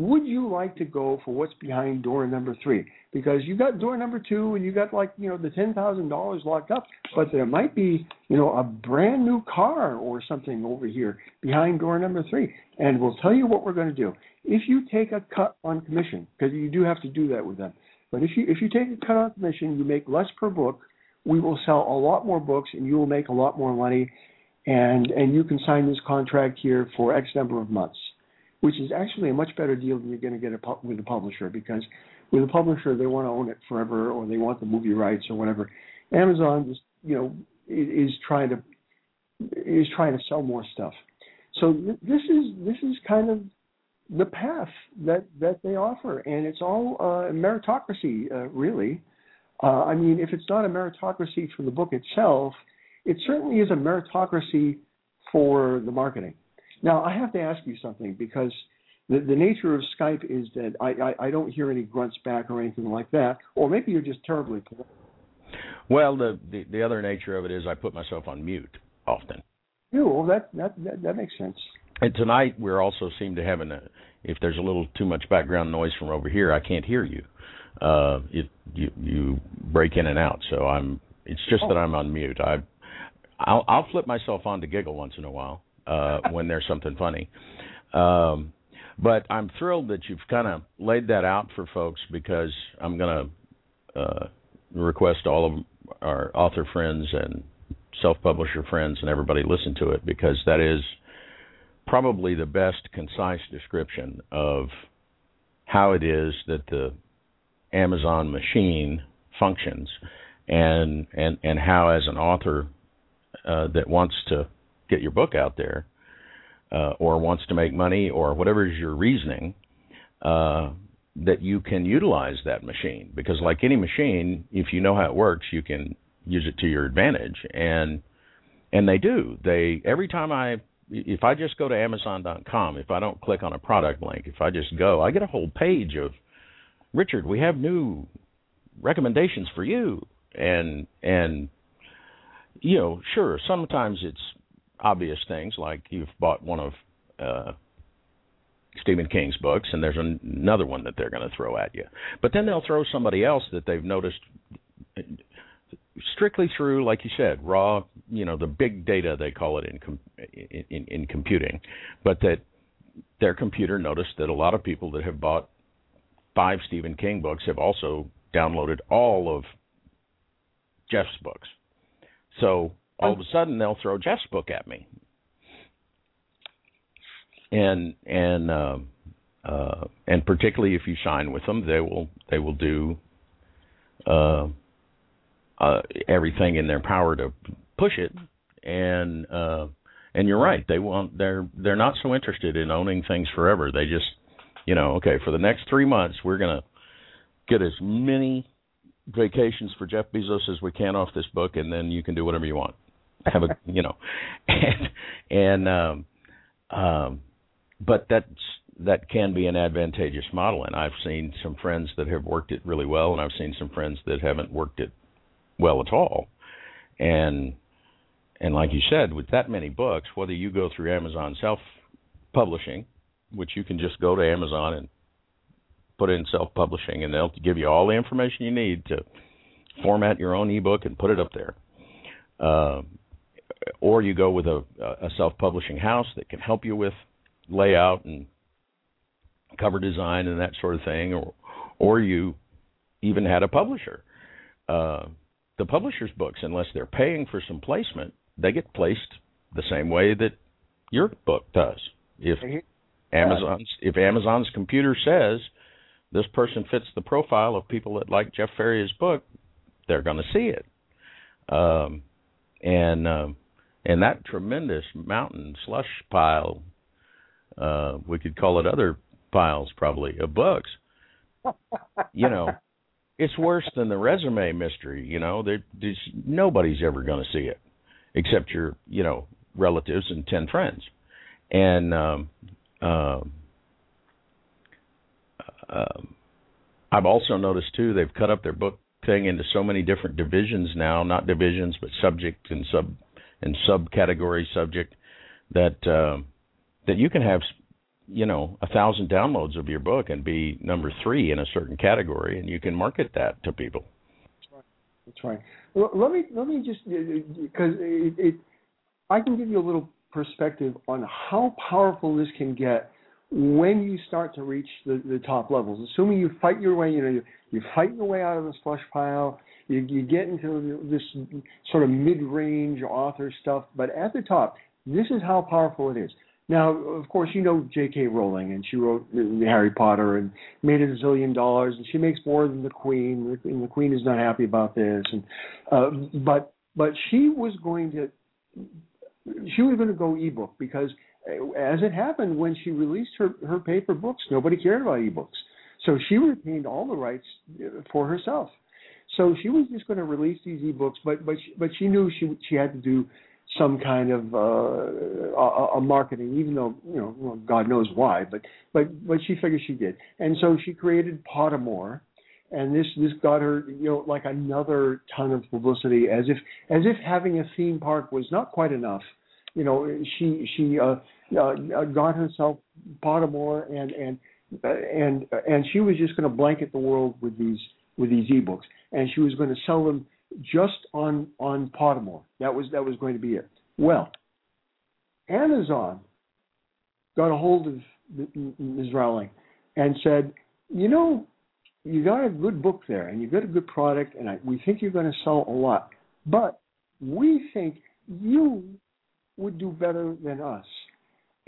would you like to go for what's behind door number three? Because you got door number two and you got like, you know, the ten thousand dollars locked up, but there might be, you know, a brand new car or something over here behind door number three. And we'll tell you what we're going to do. If you take a cut on commission, because you do have to do that with them, but if you if you take a cut on commission, you make less per book, we will sell a lot more books and you will make a lot more money. And, and you can sign this contract here for X number of months, which is actually a much better deal than you're going to get a, with a publisher, because with a publisher, they want to own it forever, or they want the movie rights or whatever. Amazon just, you know, is trying to is trying to sell more stuff. So th- this is this is kind of the path that, that they offer, and it's all uh, meritocracy, uh, really. Uh, I mean, if it's not a meritocracy for the book itself, it certainly is a meritocracy for the marketing. Now, I have to ask you something, because the, the nature of Skype is that I, I, I don't hear any grunts back or anything like that, or maybe you're just terribly polite. Well, the, the, the other nature of it is I put myself on mute often. Yeah, well, that, that, that, that makes sense. And tonight we're also seem to having a, if there's a little too much background noise from over here, I can't hear you. Uh, it, you, you break in and out, so I'm. It's just oh. that I'm on mute. I, I'll, I'll flip myself on to giggle once in a while. Uh, when there's something funny. Um, but I'm thrilled that you've kind of laid that out for folks, because I'm going to uh, request all of our author friends and self-publisher friends and everybody listen to it, because that is probably the best concise description of how it is that the Amazon machine functions, and, and, and how as an author uh, that wants to get your book out there, uh, or wants to make money, or whatever is your reasoning, uh, that you can utilize that machine. Because like any machine, if you know how it works, you can use it to your advantage. And and they do. They every time I, if I just go to Amazon dot com, if I don't click on a product link, if I just go, I get a whole page of, Richard, we have new recommendations for you. And, and you know, sure, sometimes it's obvious things, like you've bought one of uh, Stephen King's books and there's an- another one that they're going to throw at you. But then they'll throw somebody else that they've noticed strictly through, like you said, raw, you know, the big data, they call it in com- in, in computing, but that their computer noticed that a lot of people that have bought five Stephen King books have also downloaded all of Jeff's books. So all of a sudden, they'll throw Jeff's book at me, and and uh, uh, and particularly if you sign with them, they will they will do uh, uh, everything in their power to push it. And uh, and you're right, they want they're they're not so interested in owning things forever. They just, you know, okay, for the next three months, we're gonna get as many vacations for Jeff Bezos as we can off this book, and then you can do whatever you want. Have a, you know, and, and um, um, but that's that can be an advantageous model. And I've seen some friends that have worked it really well, and I've seen some friends that haven't worked it well at all. And and like you said, with that many books, whether you go through Amazon self-publishing, which you can just go to Amazon and put in self-publishing, and they'll give you all the information you need to format your own ebook and put it up there. Uh, or you go with a, a self-publishing house that can help you with layout and cover design and that sort of thing, or or you even had a publisher. Uh, the publisher's books, unless they're paying for some placement, they get placed the same way that your book does. If Amazon's, if Amazon's computer says this person fits the profile of people that like Jeff Faria's book, they're going to see it. Um, and uh, and that tremendous mountain slush pile, uh, we could call it other piles probably, of books, you know, it's worse than the resume mystery, you know. There, there's, nobody's ever going to see it except your, you know, relatives and ten friends. And um, uh, Um, I've also noticed, too, they've cut up their book thing into so many different divisions now, not divisions, but subject and sub and subcategory subject, that uh, that you can have you know, a thousand downloads of your book and be number three in a certain category, and you can market that to people. That's right. Well, let me let me just because it, it, I can give you a little perspective on how powerful this can get when you start to reach the, the top levels. Assuming you fight your way, you know, you, you fight your way out of this slush pile. You, you get into this sort of mid-range author stuff, but at the top, this is how powerful it is. Now, of course, you know J K. Rowling, and she wrote Harry Potter and made it a zillion dollars, and she makes more than the Queen, and the Queen is not happy about this. And uh, but but she was going to she was going to go ebook because, as it happened, when she released her, her paper books, nobody cared about ebooks, so she retained all the rights for herself. So she was just going to release these ebooks, but but she, but she knew she she had to do some kind of uh, a, a marketing, even though, you know, well, God knows why, but, but but she figured she did. And so she created Pottermore, and this this got her, you know, like another ton of publicity, as if as if having a theme park was not quite enough. You know, she she uh, uh, got herself Pottermore, and and and and she was just going to blanket the world with these with these ebooks, and she was going to sell them just on on Pottermore. That was that was going to be it. Well, Amazon got a hold of Miz Rowling and said, you know, you got a good book there, and you got a good product, and I, we think you're going to sell a lot, but we think you would do better than us.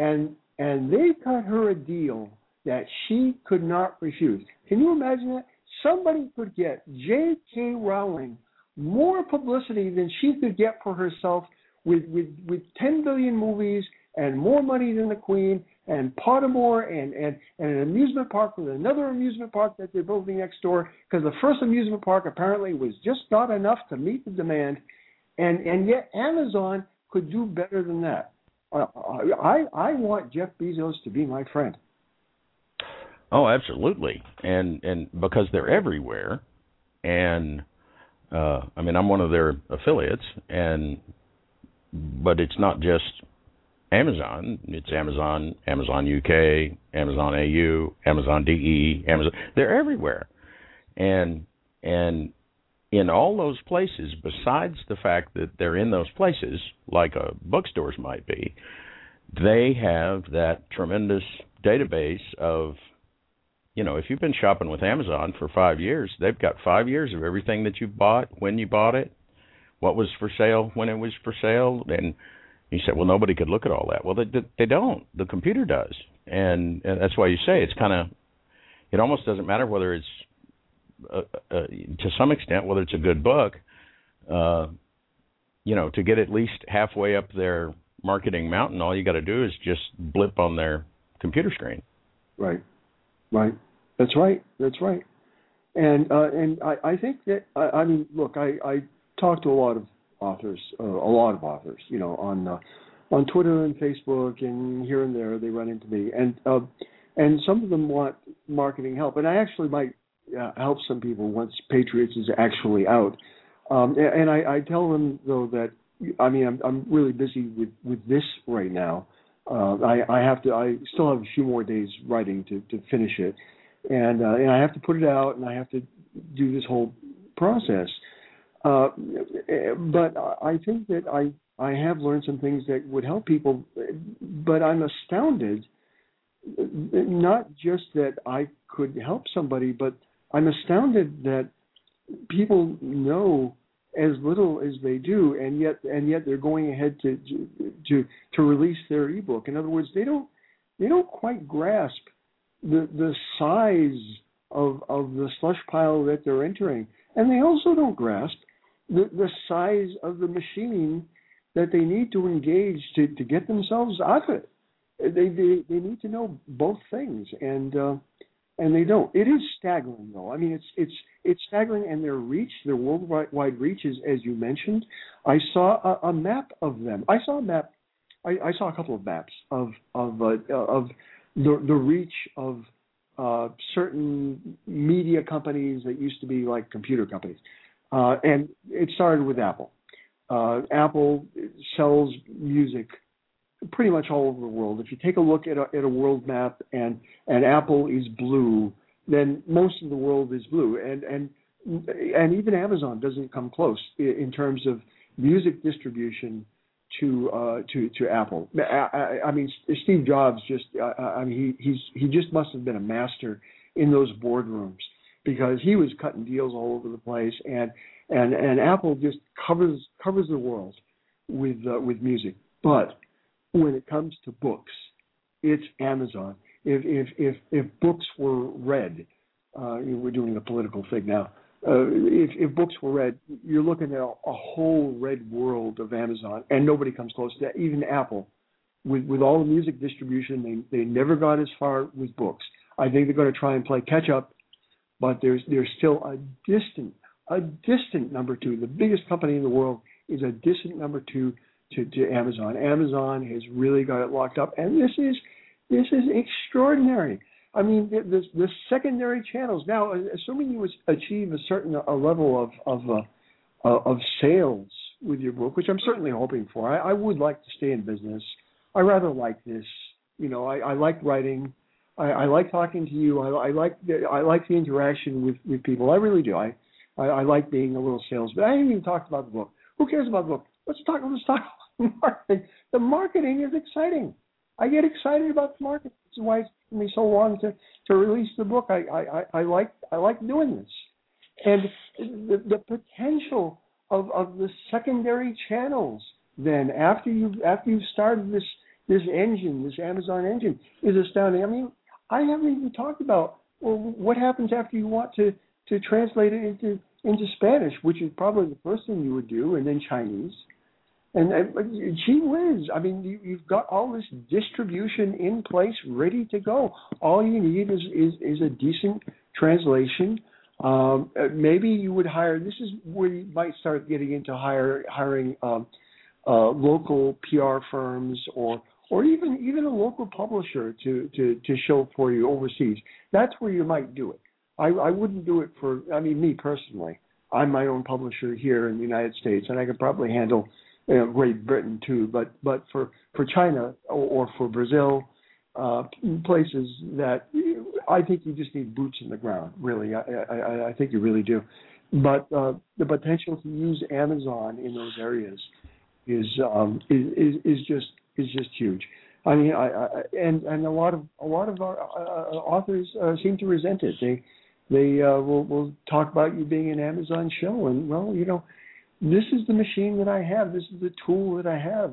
And and they cut her a deal that she could not refuse. Can you imagine that? Somebody could get J K. Rowling more publicity than she could get for herself with, with, with ten billion movies and more money than the Queen and Pottermore and, and, and an amusement park with another amusement park that they're building next door, because the first amusement park apparently was just not enough to meet the demand. And, and yet Amazon could do better than that. I, I, I want Jeff Bezos to be my friend. Oh, absolutely. And, and because they're everywhere, and Uh, I mean, I'm one of their affiliates, and but it's not just Amazon. It's Amazon, Amazon U K, Amazon A U, Amazon D E, Amazon. They're everywhere, and and in all those places, besides the fact that they're in those places, like a bookstores might be, they have that tremendous database of. You know, if you've been shopping with Amazon for five years, they've got five years of everything that you bought, when you bought it, what was for sale, when it was for sale. And you said, well, nobody could look at all that. Well, they, they don't. The computer does. And, and that's why you say it's kind of, it almost doesn't matter whether it's, uh, uh, to some extent, whether it's a good book, uh, you know, to get at least halfway up their marketing mountain, all you got to do is just blip on their computer screen. Right. Right. That's right. That's right. And uh, and I, I think that, I, I mean, look, I, I talk to a lot of authors, uh, a lot of authors, you know, on uh, on Twitter and Facebook and here and there, they run into me. And uh, and some of them want marketing help. And I actually might uh, help some people once Patriots is actually out. Um, and I, I tell them, though, that, I mean, I'm, I'm really busy with, with this right now. Uh, I, I have to. I still have a few more days writing to, to finish it, and uh, and I have to put it out, and I have to do this whole process. Uh, but I think that I I have learned some things that would help people. But I'm astounded, not just that I could help somebody, but I'm astounded that people know as little as they do, and yet and yet they're going ahead to to to release their ebook. In other words, they don't they don't quite grasp the the size of of the slush pile that they're entering, and they also don't grasp the, the size of the machine that they need to engage to, to get themselves out of it. They they they need to know both things, and uh, and they don't. It is staggering, though. I mean, it's it's it's staggering, and their reach, their worldwide reach is, as you mentioned. I saw a, a map of them. I saw a map. I, I saw a couple of maps of of uh, of the the reach of uh, certain media companies that used to be like computer companies, uh, and it started with Apple. Uh, Apple sells music pretty much all over the world. If you take a look at a, at a world map and an apple is blue, then most of the world is blue. And, and, and even Amazon doesn't come close in terms of music distribution to uh, to to Apple. I, I, I mean, Steve Jobs just uh, I mean he he's he just must have been a master in those boardrooms, because he was cutting deals all over the place, and and, and Apple just covers covers the world with uh, with music. But when it comes to books, it's Amazon. If if if, if books were read, uh, we're doing a political thing now. Uh, if, if books were read, you're looking at a, a whole red world of Amazon, and nobody comes close to that. Even Apple, with with all the music distribution, they, they never got as far with books. I think they're going to try and play catch up, but there's there's still a distant a distant number two. The biggest company in the world is a distant number two to, to Amazon. Amazon has really got it locked up, and this is this is extraordinary. I mean, the, the, the secondary channels now, assuming you achieve a certain a level of of, uh, of sales with your book, which I'm certainly hoping for. I, I would like to stay in business. I rather like this. You know, I, I like writing. I, I like talking to you. I, I like the, I like the interaction with, with people. I really do. I, I, I like being a little salesman. I haven't even talked about the book. Who cares about the book? Let's talk. Let's talk about marketing. The marketing is exciting. I get excited about the marketing. That's why it's taken me so long to, to release the book. I, I, I like I like doing this. And the, the potential of, of the secondary channels then after you after you've started this this engine, this Amazon engine, is astounding. I mean, I haven't even talked about well, what happens after you want to, to translate it into into Spanish, which is probably the first thing you would do, and then Chinese. And uh, gee whiz, I mean, you, you've got all this distribution in place, ready to go. All you need is is, is a decent translation. Um, maybe you would hire. This is where you might start getting into hire, hiring um, uh, local P R firms, or or even even a local publisher to, to, to show for you overseas. That's where you might do it. I, I wouldn't do it for. I mean, me personally, I'm my own publisher here in the United States, and I could probably handle. You know, Great Britain too, but but for, for China or, or for Brazil, uh, places that I think you just need boots on the ground. Really, I, I, I think you really do. But uh, the potential to use Amazon in those areas is um, is is just is just huge. I mean, I, I and and a lot of a lot of our uh, authors uh, seem to resent it. They they uh, will will talk about you being an Amazon show, and well, you know. This is the machine that I have. This is the tool that I have.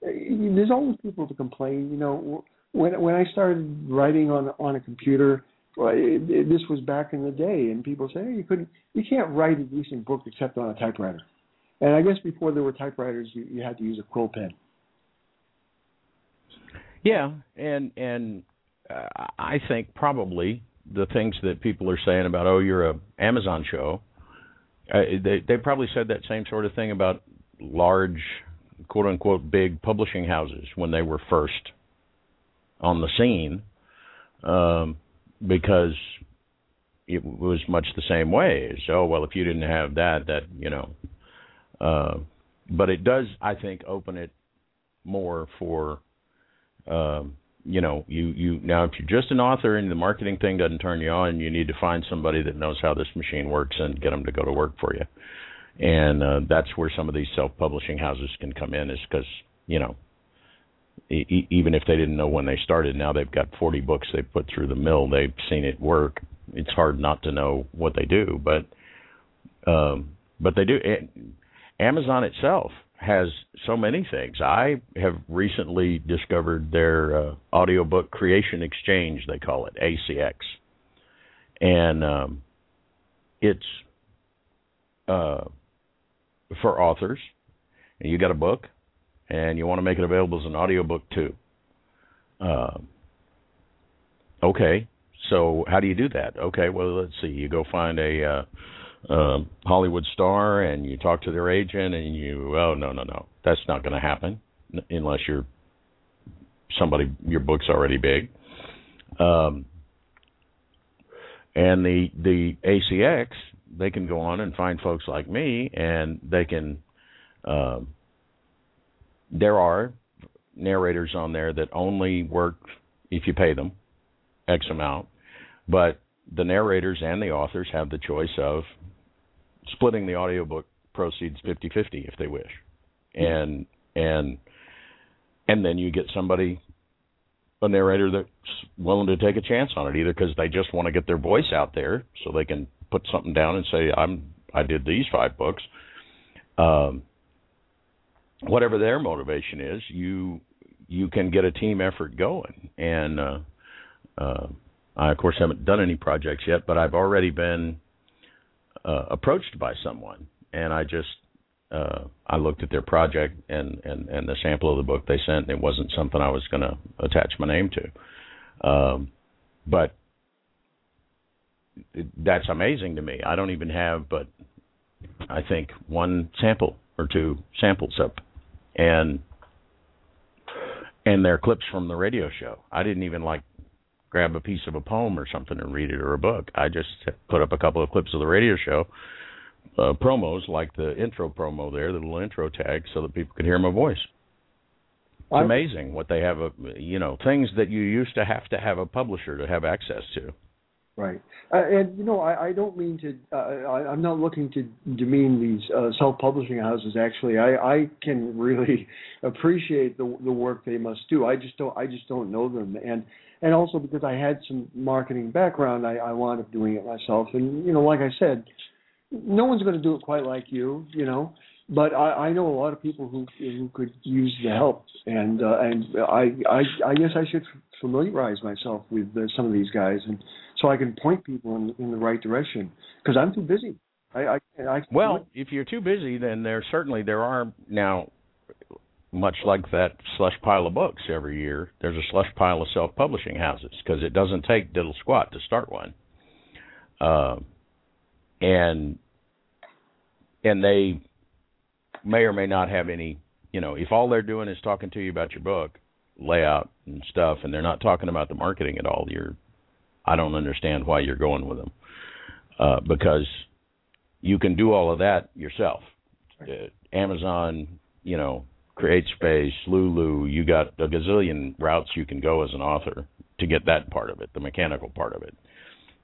There's always people to complain. You know, when when I started writing on on a computer, it, it, this was back in the day, and people say, hey, you couldn't, you can't write a decent book except on a typewriter. And I guess before there were typewriters, you, you had to use a quill pen. Yeah, and and uh, I think probably the things that people are saying about, oh, you're a Amazon show. Uh, they, they probably said that same sort of thing about large, quote-unquote, big publishing houses when they were first on the scene, um, because it was much the same way. As, oh, well, if you didn't have that, that, you know. Uh, but it does, I think, open it more for, uh, you know, you, you now if you're just an author and the marketing thing doesn't turn you on, you need to find somebody that knows how this machine works and get them to go to work for you. And uh, that's where some of these self-publishing houses can come in, is because, you know, e- even if they didn't know when they started, now they've got forty books they've put through the mill. They've seen it work. It's hard not to know what they do, but um, but they do. It, Amazon itself has so many things. I have recently discovered their uh, audiobook creation exchange, they call it, A C X. And um, it's uh, for authors. And you got a book, and you want to make it available as an audiobook too. Uh, okay, so how do you do that? Okay, well, let's see. You go find a... Uh, Uh, Hollywood star, and you talk to their agent, and you, oh, no, no, no, that's not going to happen n- unless you're somebody, your book's already big. Um, and the the A C X, they can go on and find folks like me, and they can, uh, there are narrators on there that only work if you pay them X amount, but the narrators and the authors have the choice of splitting the audiobook proceeds fifty-fifty if they wish. And and and then you get somebody, a narrator that's willing to take a chance on it, either because they just want to get their voice out there so they can put something down and say, I'm I did these five books. Um, whatever their motivation is, you you can get a team effort going. And uh, uh, I, of course, haven't done any projects yet, but I've already been uh, approached by someone, and I just Uh, I looked at their project and, and, and the sample of the book they sent, and it wasn't something I was going to attach my name to. Um, but it, that's amazing to me. I don't even have, but I think, one sample or two samples up. And and they're clips from the radio show. I didn't even, like, grab a piece of a poem or something and read it or a book. I just put up a couple of clips of the radio show. Uh, promos like the intro promo there, the little intro tag, so that people could hear my voice. It's amazing what they have, a, you know, things that you used to have to have a publisher to have access to. Right. Uh, and, you know, I, I don't mean to, uh, I, I'm not looking to demean these uh, self-publishing houses, actually. I, I can really appreciate the the work they must do. I just don't, I just don't know them. And and also because I had some marketing background, I, I wound up doing it myself. And, you know, like I said, no one's going to do it quite like you, you know, but I, I know a lot of people who who could use the help, and uh, and I, I I guess I should familiarize myself with the, some of these guys, and so I can point people in, in the right direction, because I'm too busy. I, I, I well, if you're too busy, then there certainly there are now, much like that slush pile of books every year, there's a slush pile of self-publishing houses, because it doesn't take diddle squat to start one. Uh, And and they may or may not have any, you know, if all they're doing is talking to you about your book layout and stuff, and they're not talking about the marketing at all, you're, I don't understand why you're going with them, uh, because you can do all of that yourself. Uh, Amazon, you know, CreateSpace, Lulu, you got a gazillion routes you can go as an author to get that part of it, the mechanical part of it.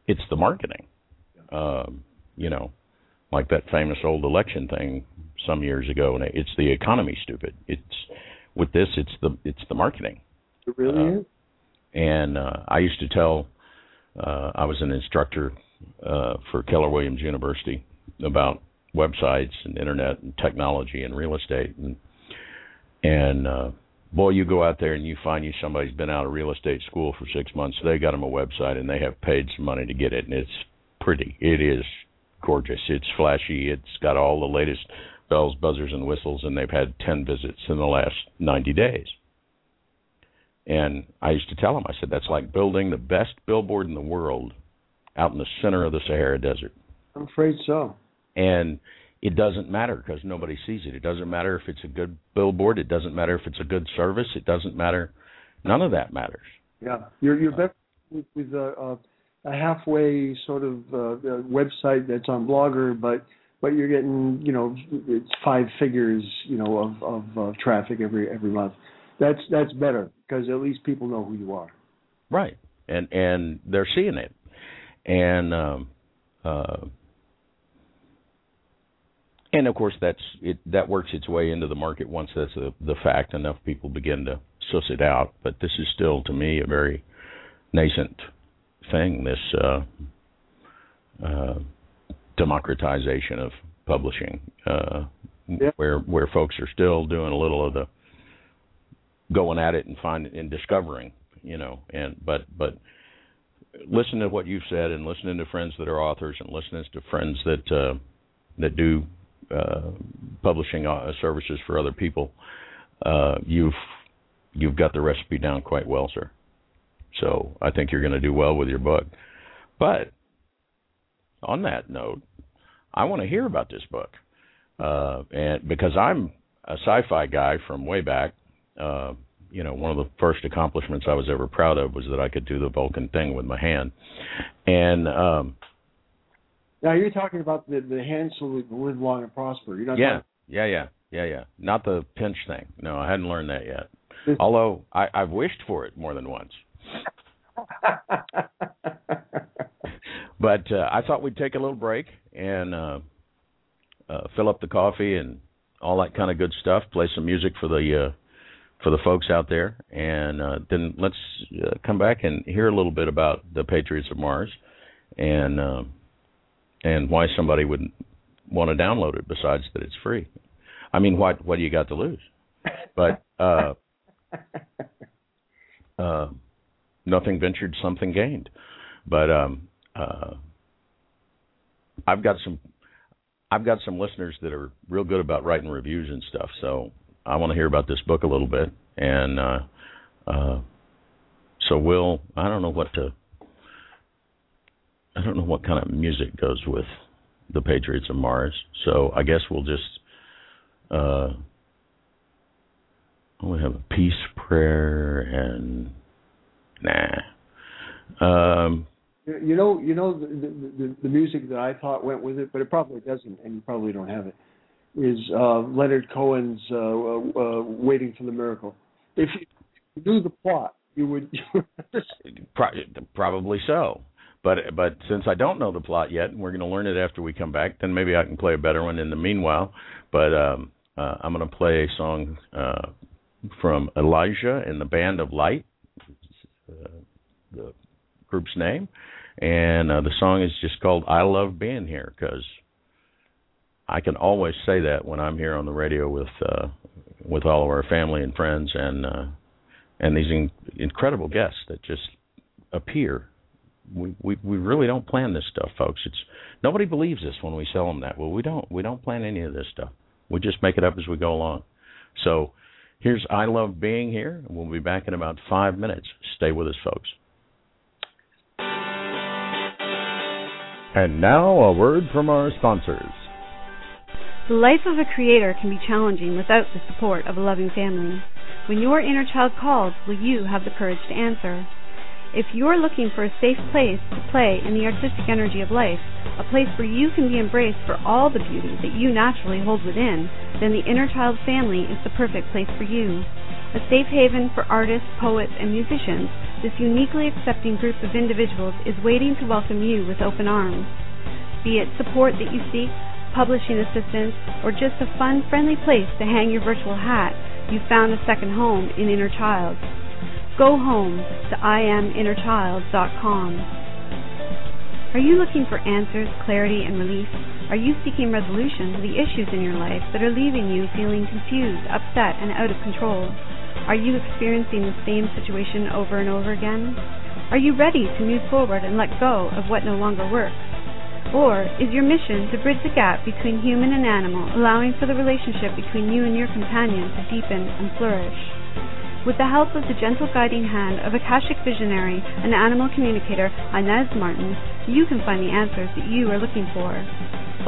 It's the marketing. Um, You know, like that famous old election thing some years ago, and it's the economy, stupid. It's with this, it's the it's the marketing. It really uh, is. And uh, I used to tell, uh, I was an instructor uh, for Keller Williams University about websites and internet and technology and real estate, and and uh, boy, you go out there and you find you somebody's been out of real estate school for six months. They got them a website and they have paid some money to get it, and it's pretty. It is gorgeous. It's flashy. It's got all the latest bells, buzzers, and whistles, and they've had ten visits in the last ninety days. And I used to tell them, I said, that's like building the best billboard in the world out in the center of the Sahara Desert. I'm afraid so. And it doesn't matter because nobody sees it. It doesn't matter if it's a good billboard. It doesn't matter if it's a good service. It doesn't matter. None of that matters. Yeah. You're, you're better with, with uh, uh a halfway sort of uh, website that's on Blogger, but but you're getting, you know, it's five figures, you know, of of uh, traffic every every month. That's that's better because at least people know who you are. Right, and and they're seeing it, and um, uh, and of course that's it. That works its way into the market once that's a, the fact. Enough people begin to suss it out, but this is still to me a very nascent thing, this uh, uh, democratization of publishing, uh, yeah. where where folks are still doing a little of the going at it and finding and discovering, you know. And but but listening to what you've said, and listening to friends that are authors, and listening to friends that uh, that do uh, publishing services for other people, uh, you've you've got the recipe down quite well, sir. So I think you're going to do well with your book. But on that note, I want to hear about this book, uh, and because I'm a sci-fi guy from way back. Uh, you know, one of the first accomplishments I was ever proud of was that I could do the Vulcan thing with my hand. And um, now you're talking about the, the hand salute, the live long and prosper. You're not yeah, talking- yeah, yeah, yeah, yeah. Not the pinch thing. No, I hadn't learned that yet. Although I, I've wished for it more than once. But uh, I thought we'd take a little break and uh, uh, fill up the coffee and all that kind of good stuff. Play some music for the uh, for the folks out there, and uh, then let's uh, come back and hear a little bit about the Patriots of Mars and uh, and why somebody would want to download it. Besides that, it's free. I mean, what what do you got to lose? But uh, uh, nothing ventured, something gained. But um, uh, I've got some I've got some listeners that are real good about writing reviews and stuff. So I want to hear about this book a little bit, and uh, uh, so we'll. I don't know what to. I don't know what kind of music goes with the Patriots of Mars. So I guess we'll just. Uh, we have a peace prayer and nah. Um, you know, you know the, the, the music that I thought went with it, but it probably doesn't, and you probably don't have it. Is uh, Leonard Cohen's uh, uh, "Waiting for the Miracle"? If you knew the plot, you would. You would probably so, but but since I don't know the plot yet, and we're going to learn it after we come back, then maybe I can play a better one in the meanwhile. But um, uh, I'm going to play a song uh, from Elijah and the Band of Light, uh, the group's name, and uh, the song is just called "I Love Being Here" because I can always say that when I'm here on the radio with uh, with all of our family and friends and uh, and these in- incredible guests that just appear. We, we we really don't plan this stuff, folks. It's nobody believes us when we sell them that. Well, we don't we don't plan any of this stuff. We just make it up as we go along. So here's "I Love Being Here." We'll be back in about five minutes. Stay with us, folks. And now a word from our sponsors. The life of a creator can be challenging without the support of a loving family. When your inner child calls, will you have the courage to answer? If you're looking for a safe place to play in the artistic energy of life, a place where you can be embraced for all the beauty that you naturally hold within, then the Inner Child family is the perfect place for you. A safe haven for artists, poets, and musicians, this uniquely accepting group of individuals is waiting to welcome you with open arms. Be it support that you seek, publishing assistance, or just a fun, friendly place to hang your virtual hat, you found a second home in Inner Child. Go home to I am inner child dot com. Are you looking for answers, clarity, and relief? Are you seeking resolution to the issues in your life that are leaving you feeling confused, upset, and out of control? Are you experiencing the same situation over and over again? Are you ready to move forward and let go of what no longer works? Or is your mission to bridge the gap between human and animal, allowing for the relationship between you and your companion to deepen and flourish? With the help of the gentle guiding hand of Akashic Visionary and animal communicator Inez Martin, you can find the answers that you are looking for.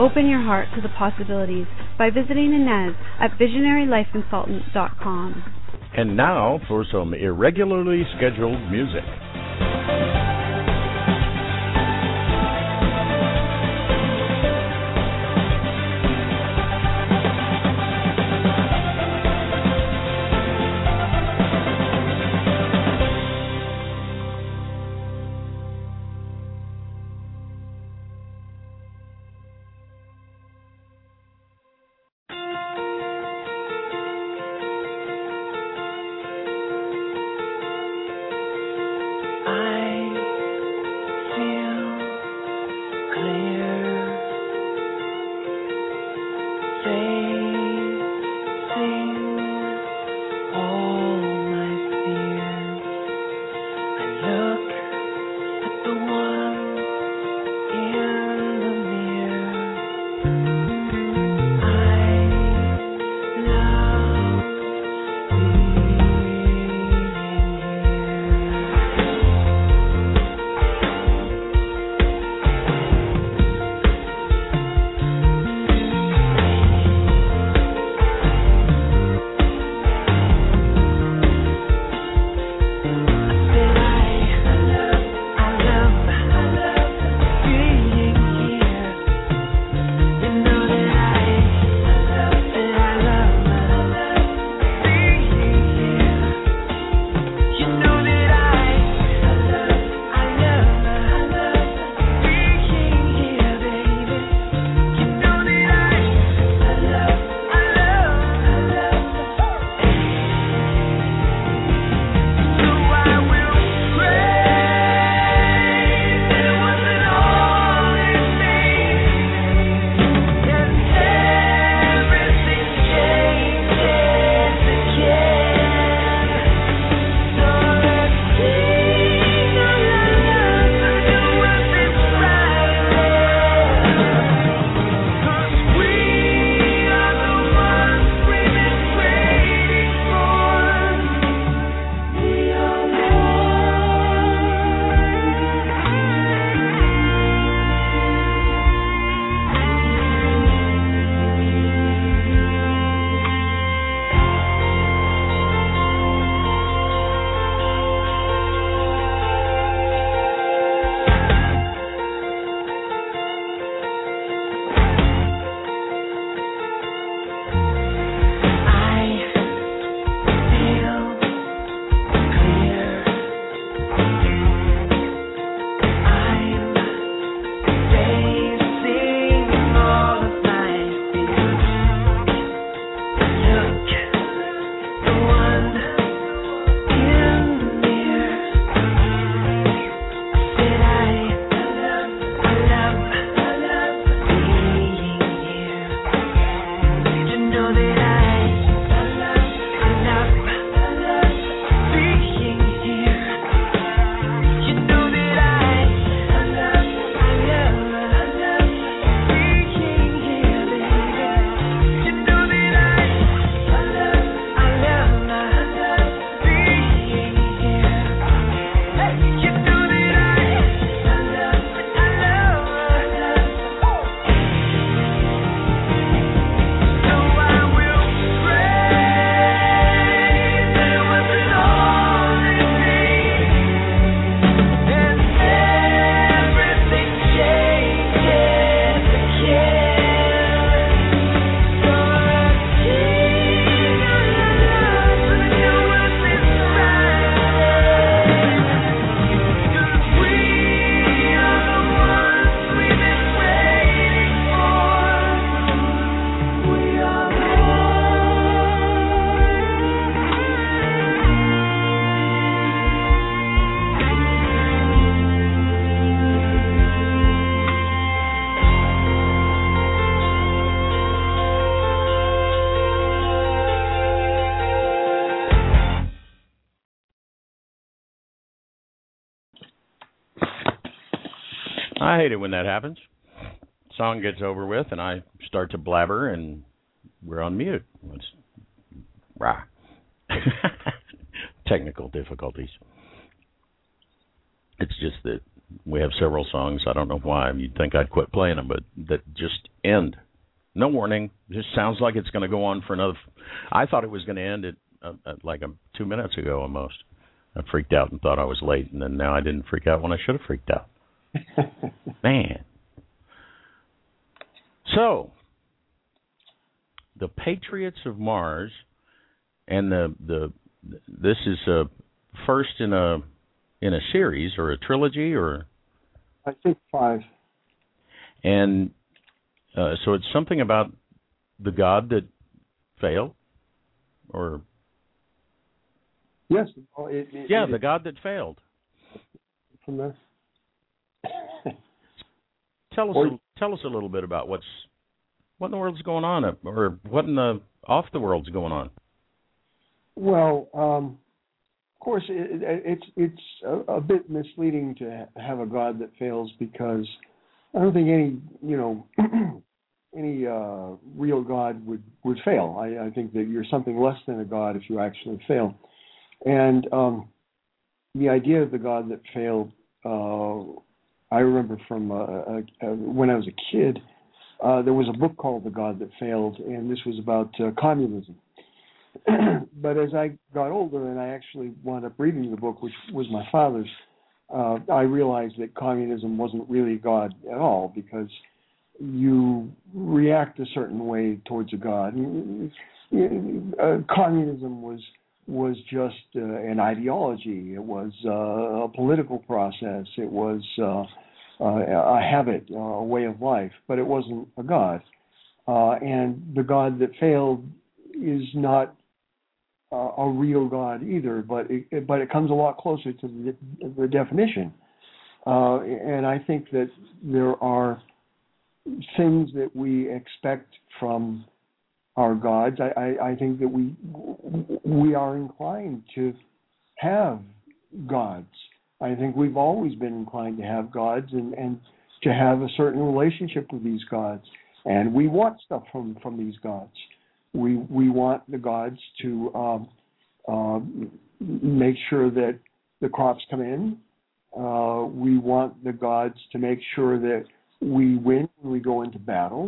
Open your heart to the possibilities by visiting Inez at visionary life consultant dot com. And now for some irregularly scheduled music. I hate it when that happens. Song gets over with, and I start to blabber, and we're on mute. It's rah. Technical difficulties. It's just that we have several songs. I don't know why. You'd think I'd quit playing them, but that just end. No warning. Just sounds like it's going to go on for another. F- I thought it was going to end at, uh, at like a, two minutes ago almost. I freaked out and thought I was late, and then now I didn't freak out when I should have freaked out. Man. So, the Patriots of Mars, and the the this is a first in a in a series or a trilogy or I think five. And uh, so it's something about the god that failed, or yes, it, it, yeah, it, the god that failed. From this. Tell us, or, tell us a little bit about what's what in the world's going on, or what in the off the world's going on. Well, um, of course, it, it, it's it's a, a bit misleading to have a god that fails, because I don't think any you know any uh, real god would, would fail. I, I think that you're something less than a god if you actually fail, and um, the idea of the god that failed. Uh, I remember from uh, uh, when I was a kid, uh, there was a book called The God That Failed, and this was about uh, communism. But as I got older and I actually wound up reading the book, which was my father's, uh, I realized that communism wasn't really God at all, because you react a certain way towards a god. Uh, communism was... was just uh, an ideology. It was uh, a political process. It was uh, uh, a habit, uh, a way of life, but it wasn't a god. Uh, and the god that failed is not uh, a real god either, but it, it, but it comes a lot closer to the, the definition. Uh, and I think that there are things that we expect from our gods. I, I, I think that we we are inclined to have gods. I think we've always been inclined to have gods and, and to have a certain relationship with these gods. And we want stuff from, from these gods. We we want the gods to um, uh, make sure that the crops come in. Uh, we want the gods to make sure that we win when we go into battle.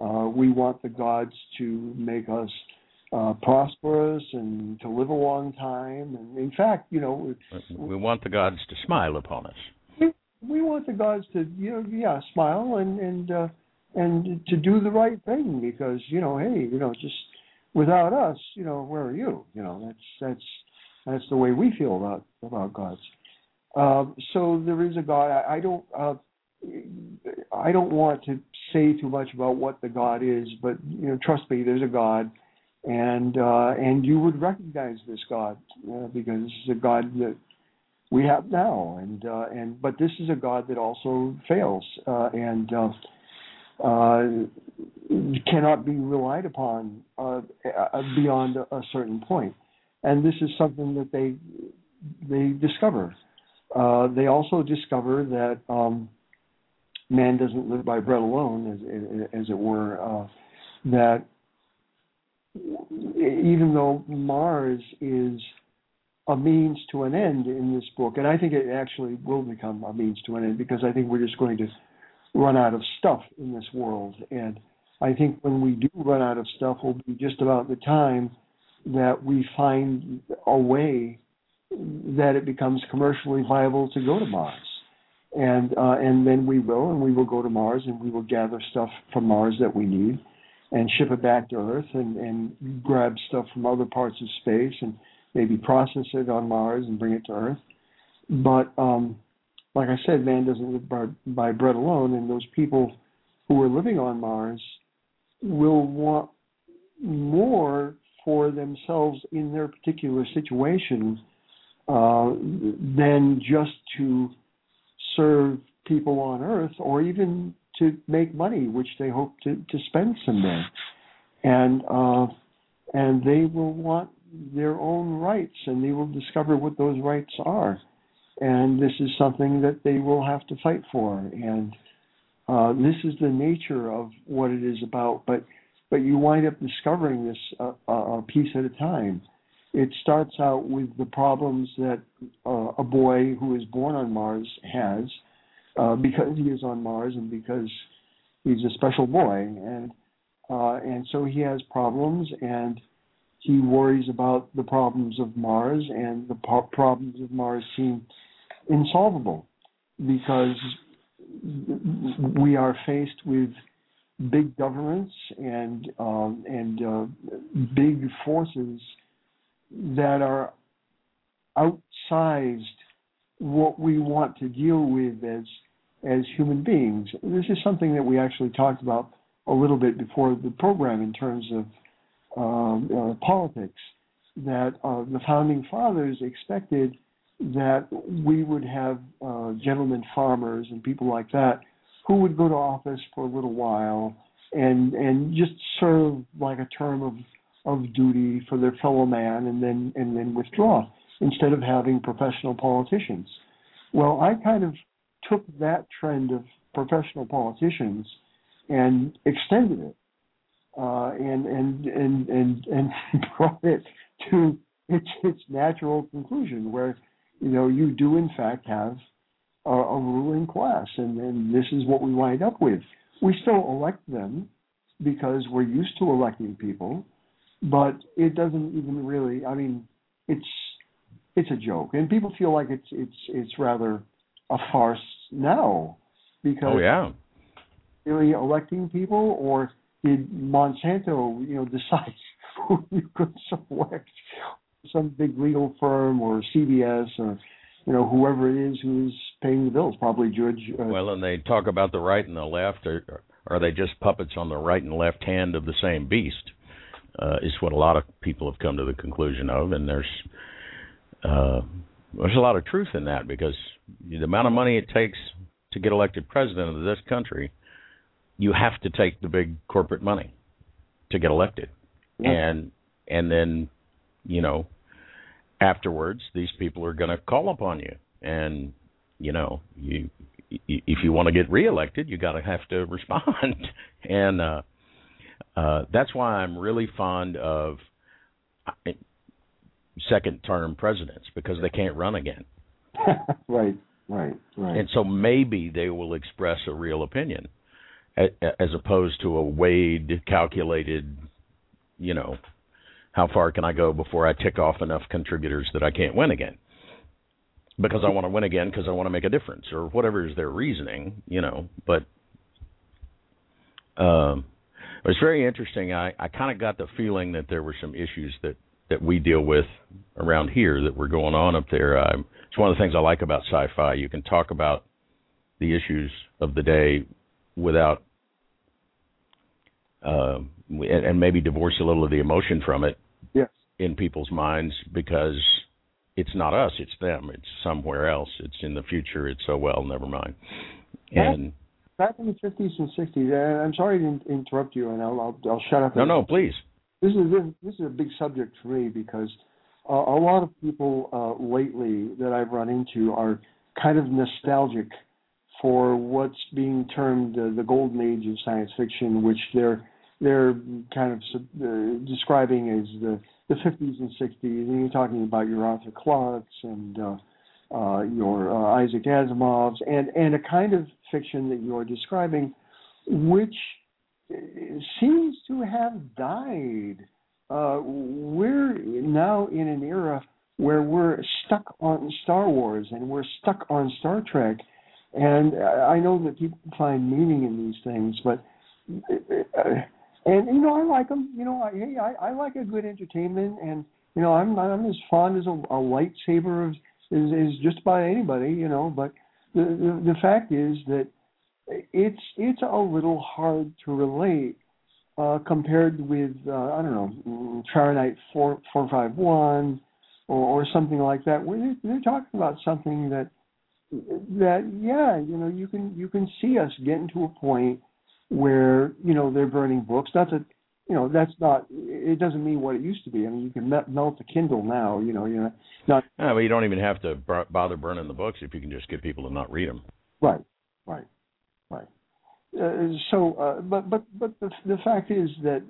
Uh, we want the gods to make us uh, prosperous and to live a long time. And in fact, you know, we want the gods to smile upon us. We, we want the gods to, you know, yeah, smile and and uh, and to do the right thing, because you know, hey, you know, just without us, you know, where are you? You know, that's that's that's the way we feel about about gods. Uh, so there is a god. I, I don't. Uh, I don't want to say too much about what the god is, but you know, trust me, there's a god, and uh, and you would recognize this god uh, because this is a god that we have now, and uh, and but this is a god that also fails uh, and uh, uh, cannot be relied upon uh, beyond a certain point, and this is something that they they discover. Uh, they also discover that. Um, Man doesn't live by bread alone, as, as it were, uh, that even though Mars is a means to an end in this book, and I think it actually will become a means to an end, because I think we're just going to run out of stuff in this world. And I think when we do run out of stuff, will be just about the time that we find a way that it becomes commercially viable to go to Mars. And uh, and then we will, and we will go to Mars, and we will gather stuff from Mars that we need and ship it back to Earth, and, and grab stuff from other parts of space and maybe process it on Mars and bring it to Earth. But um, like I said, man doesn't live by, by bread alone, and those people who are living on Mars will want more for themselves in their particular situation uh, than just to serve people on Earth, or even to make money, which they hope to, to spend someday. And uh, and they will want their own rights, and they will discover what those rights are. and this is something that they will have to fight for. And uh, this is the nature of what it is about. But but you wind up discovering this uh, a piece at a time. It starts out with the problems that uh, a boy who is born on Mars has uh, because he is on Mars and because he's a special boy. And uh, and so he has problems, and he worries about the problems of Mars, and the po- problems of Mars seem insolvable because we are faced with big governments and um, and uh, big forces that are outsized what we want to deal with as as human beings. This is something that we actually talked about a little bit before the program in terms of uh, uh, politics, that uh, the founding fathers expected that we would have uh, gentlemen farmers and people like that who would go to office for a little while and and just serve like a term of of duty for their fellow man and then and then withdraw, instead of having professional politicians. Well, I kind of took that trend of professional politicians and extended it uh, and, and and and and brought it to its its natural conclusion, where you know you do in fact have a, a ruling class, and, and this is what we wind up with. We still elect them because we're used to electing people. But it doesn't even really. I mean, it's it's a joke, and people feel like it's it's it's rather a farce now because oh yeah, really electing people, or did Monsanto, you know, decide who you could select, some big legal firm or C B S or you know whoever it is who's paying the bills, probably Judge. Uh, well, and they talk about the right and the left, or are they just puppets on the right and left hand of the same beast? Uh, is what a lot of people have come to the conclusion of, and there's uh, there's a lot of truth in that, because the amount of money it takes to get elected president of this country, you have to take the big corporate money to get elected, yeah. and and then you know afterwards these people are going to call upon you, and you know you if you want to get reelected, you got to have to respond, and. Uh, Uh, that's why I'm really fond of second-term presidents, because they can't run again. Right, right, right. And so maybe they will express a real opinion as, as opposed to a weighed, calculated, you know, how far can I go before I tick off enough contributors that I can't win again? Because I want to win again because I want to make a difference, or whatever is their reasoning, you know, but... Um, It was very interesting. I, I kind of got the feeling that there were some issues that, that we deal with around here that were going on up there. I, it's one of the things I like about sci-fi. You can talk about the issues of the day without uh, and, and maybe divorce a little of the emotion from it yes. in people's minds, because it's not us, it's them. It's somewhere else. It's in the future. It's so well, never mind. And... Back in the fifties and sixties, I'm sorry to in- interrupt you, and I'll, I'll, I'll shut up. No, no, please. This is this, this is a big subject for me, because uh, a lot of people uh, lately that I've run into are kind of nostalgic for what's being termed uh, the golden age of science fiction, which they're they're kind of uh, describing as the, the fifties and sixties. And you're talking about your Arthur Clarke's and uh, Uh, your uh, Isaac Asimov's, and, and a kind of fiction that you're describing, which seems to have died. Uh, we're now in an era where we're stuck on Star Wars and we're stuck on Star Trek. And I know that people find meaning in these things, but, and, you know, I like them. You know, I, hey, I, I like a good entertainment, and, you know, I'm, I'm as fond as a, a lightsaber of, Is, is just by anybody, you know, but the, the the fact is that it's it's a little hard to relate uh, compared with, uh, I don't know, Fahrenheit four five one or, or something like that, where they're, they're talking about something that, that yeah, you know, you can you can see us getting to a point where, you know, they're burning books. Not that you know, that's not, it doesn't mean what it used to be. I mean, you can melt a Kindle now, you know. You're not, yeah, but you don't even have to b- bother burning the books if you can just get people to not read them. Right, right, right. Uh, so, uh, but but but the, the fact is that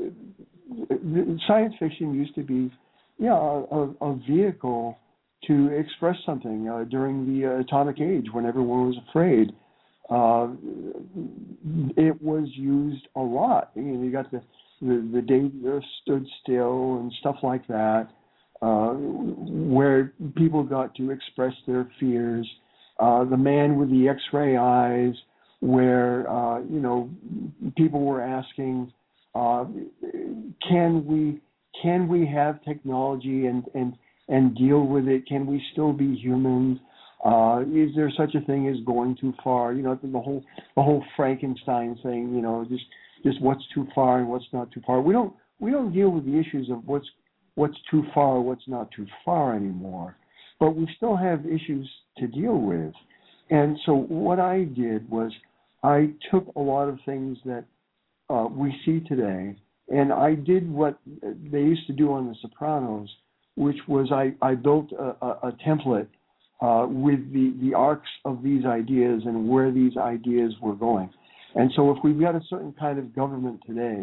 science fiction used to be, yeah, you know, a, a vehicle to express something uh, during the uh, atomic age when everyone was afraid. Uh, it was used a lot. You know, you got the the, the day the Earth stood still and stuff like that, uh, where people got to express their fears. Uh, the man with the X-ray eyes, where uh, you know, people were asking, uh, can we can we have technology and and and deal with it? Can we still be human? Uh, is there such a thing as going too far? You know, the whole the whole Frankenstein thing. You know, just just what's too far and what's not too far. We don't we don't deal with the issues of what's what's too far, what's not too far anymore. But we still have issues to deal with. And so what I did was I took a lot of things that uh, we see today, and I did what they used to do on The Sopranos, which was I, I built a, a, a template Uh, with the, the arcs of these ideas and where these ideas were going. And so if we've got a certain kind of government today,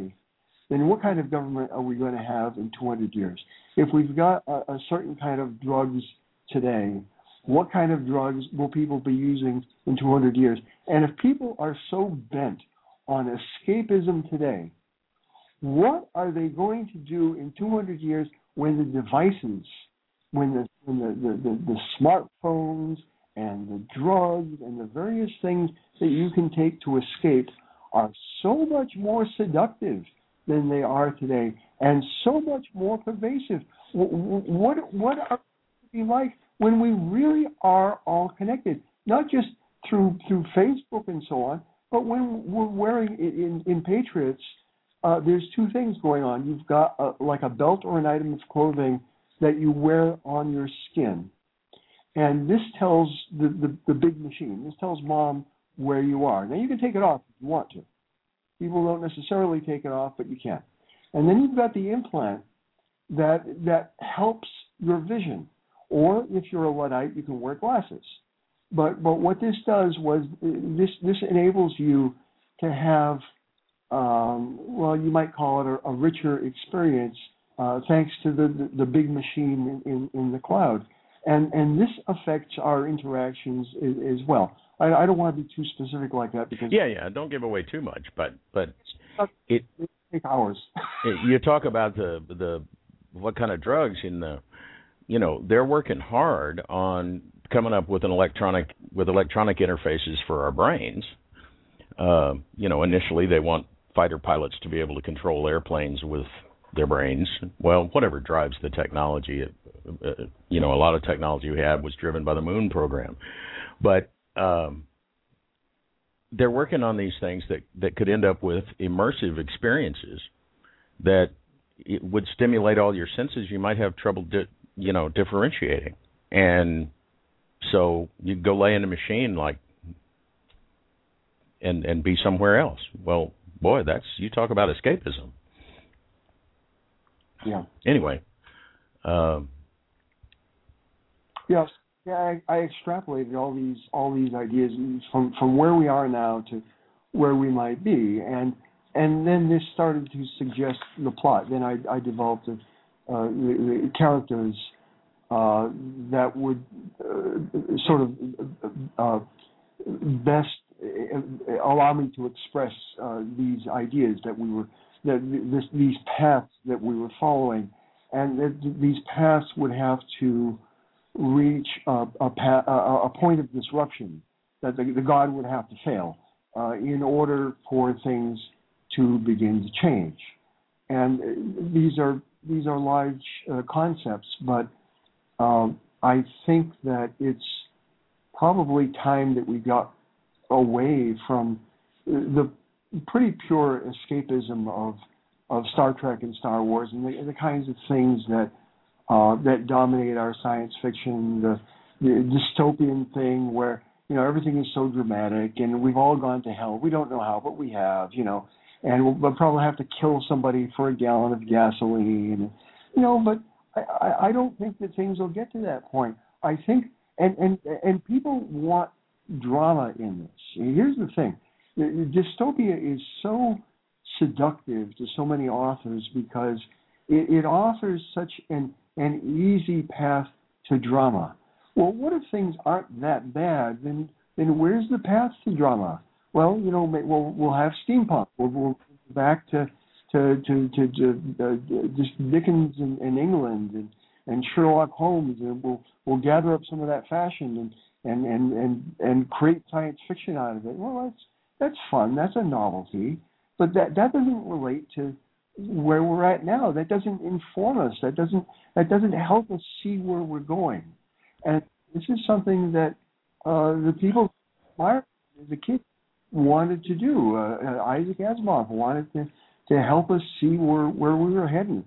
then what kind of government are we going to have in two hundred years? If we've got a, a certain kind of drugs today, what kind of drugs will people be using in two hundred years? And if people are so bent on escapism today, what are they going to do in two hundred years when the devices, when the when the, the, the, the smartphones and the drugs and the various things that you can take to escape are so much more seductive than they are today and so much more pervasive? What, what are we like when we really are all connected, not just through through Facebook and so on, but when we're wearing in, in Patriots, uh, there's two things going on. You've got a, like a belt or an item of clothing that you wear on your skin. And this tells the, the, the big machine, this tells mom where you are. Now, you can take it off if you want to. People don't necessarily take it off, but you can. And then you've got the implant that that helps your vision. Or if you're a Luddite, you can wear glasses. But but what this does was this, this enables you to have, um, well, you might call it a, a richer experience, Uh, thanks to the, the, the big machine in, in, in the cloud. And and this affects our interactions as, as well. I, I don't want to be too specific like that. because Yeah, yeah, don't give away too much, but but it takes hours. It, you talk about the the what kind of drugs in the, you know, they're working hard on coming up with an electronic, with electronic interfaces for our brains. Uh, you know, initially they want fighter pilots to be able to control airplanes with their brains. Well, whatever drives the technology, uh, you know, a lot of technology we had was driven by the moon program. But um, they're working on these things that, that could end up with immersive experiences that it would stimulate all your senses. You might have trouble, di- you know, differentiating. And so you go lay in a machine like and, and be somewhere else. Well, boy, that's, you talk about escapism. Yeah. Anyway. Um, yes. Yeah. I, I extrapolated all these all these ideas from, from where we are now to where we might be, and and then this started to suggest the plot. Then I, I developed a, uh, the, the characters uh, that would uh, sort of uh, best allow me to express uh, these ideas that we were. That this, these paths that we were following, and that these paths would have to reach a, a, path, a, a point of disruption that the, the God would have to fail uh, in order for things to begin to change. And these are these are large uh, concepts, but um, I think that it's probably time that we got away from the pretty pure escapism of of Star Trek and Star Wars and the, and the kinds of things that uh, that dominate our science fiction, the, the dystopian thing where, you know, everything is so dramatic and we've all gone to hell. We don't know how, but we have, you know. and we'll, we'll probably have to kill somebody for a gallon of gasoline. You know, but I, I don't think that things will get to that point. I think, and, and, and people want drama in this. Here's the thing. Dystopia is so seductive to so many authors because it, it offers such an, an easy path to drama. Well, what if things aren't that bad? Then then where's the path to drama? Well, you know, we'll we'll have steampunk. We'll, we'll go back to to to to, to uh, just Dickens in, in England and, and Sherlock Holmes, and we'll we'll gather up some of that fashion and and and and, and create science fiction out of it. Well, that's that's fun. That's a novelty, but that that doesn't relate to where we're at now. That doesn't inform us. That doesn't that doesn't help us see where we're going. And this is something that uh, the people, the kids, wanted to do. Uh, Isaac Asimov wanted to, to help us see where, where we were heading.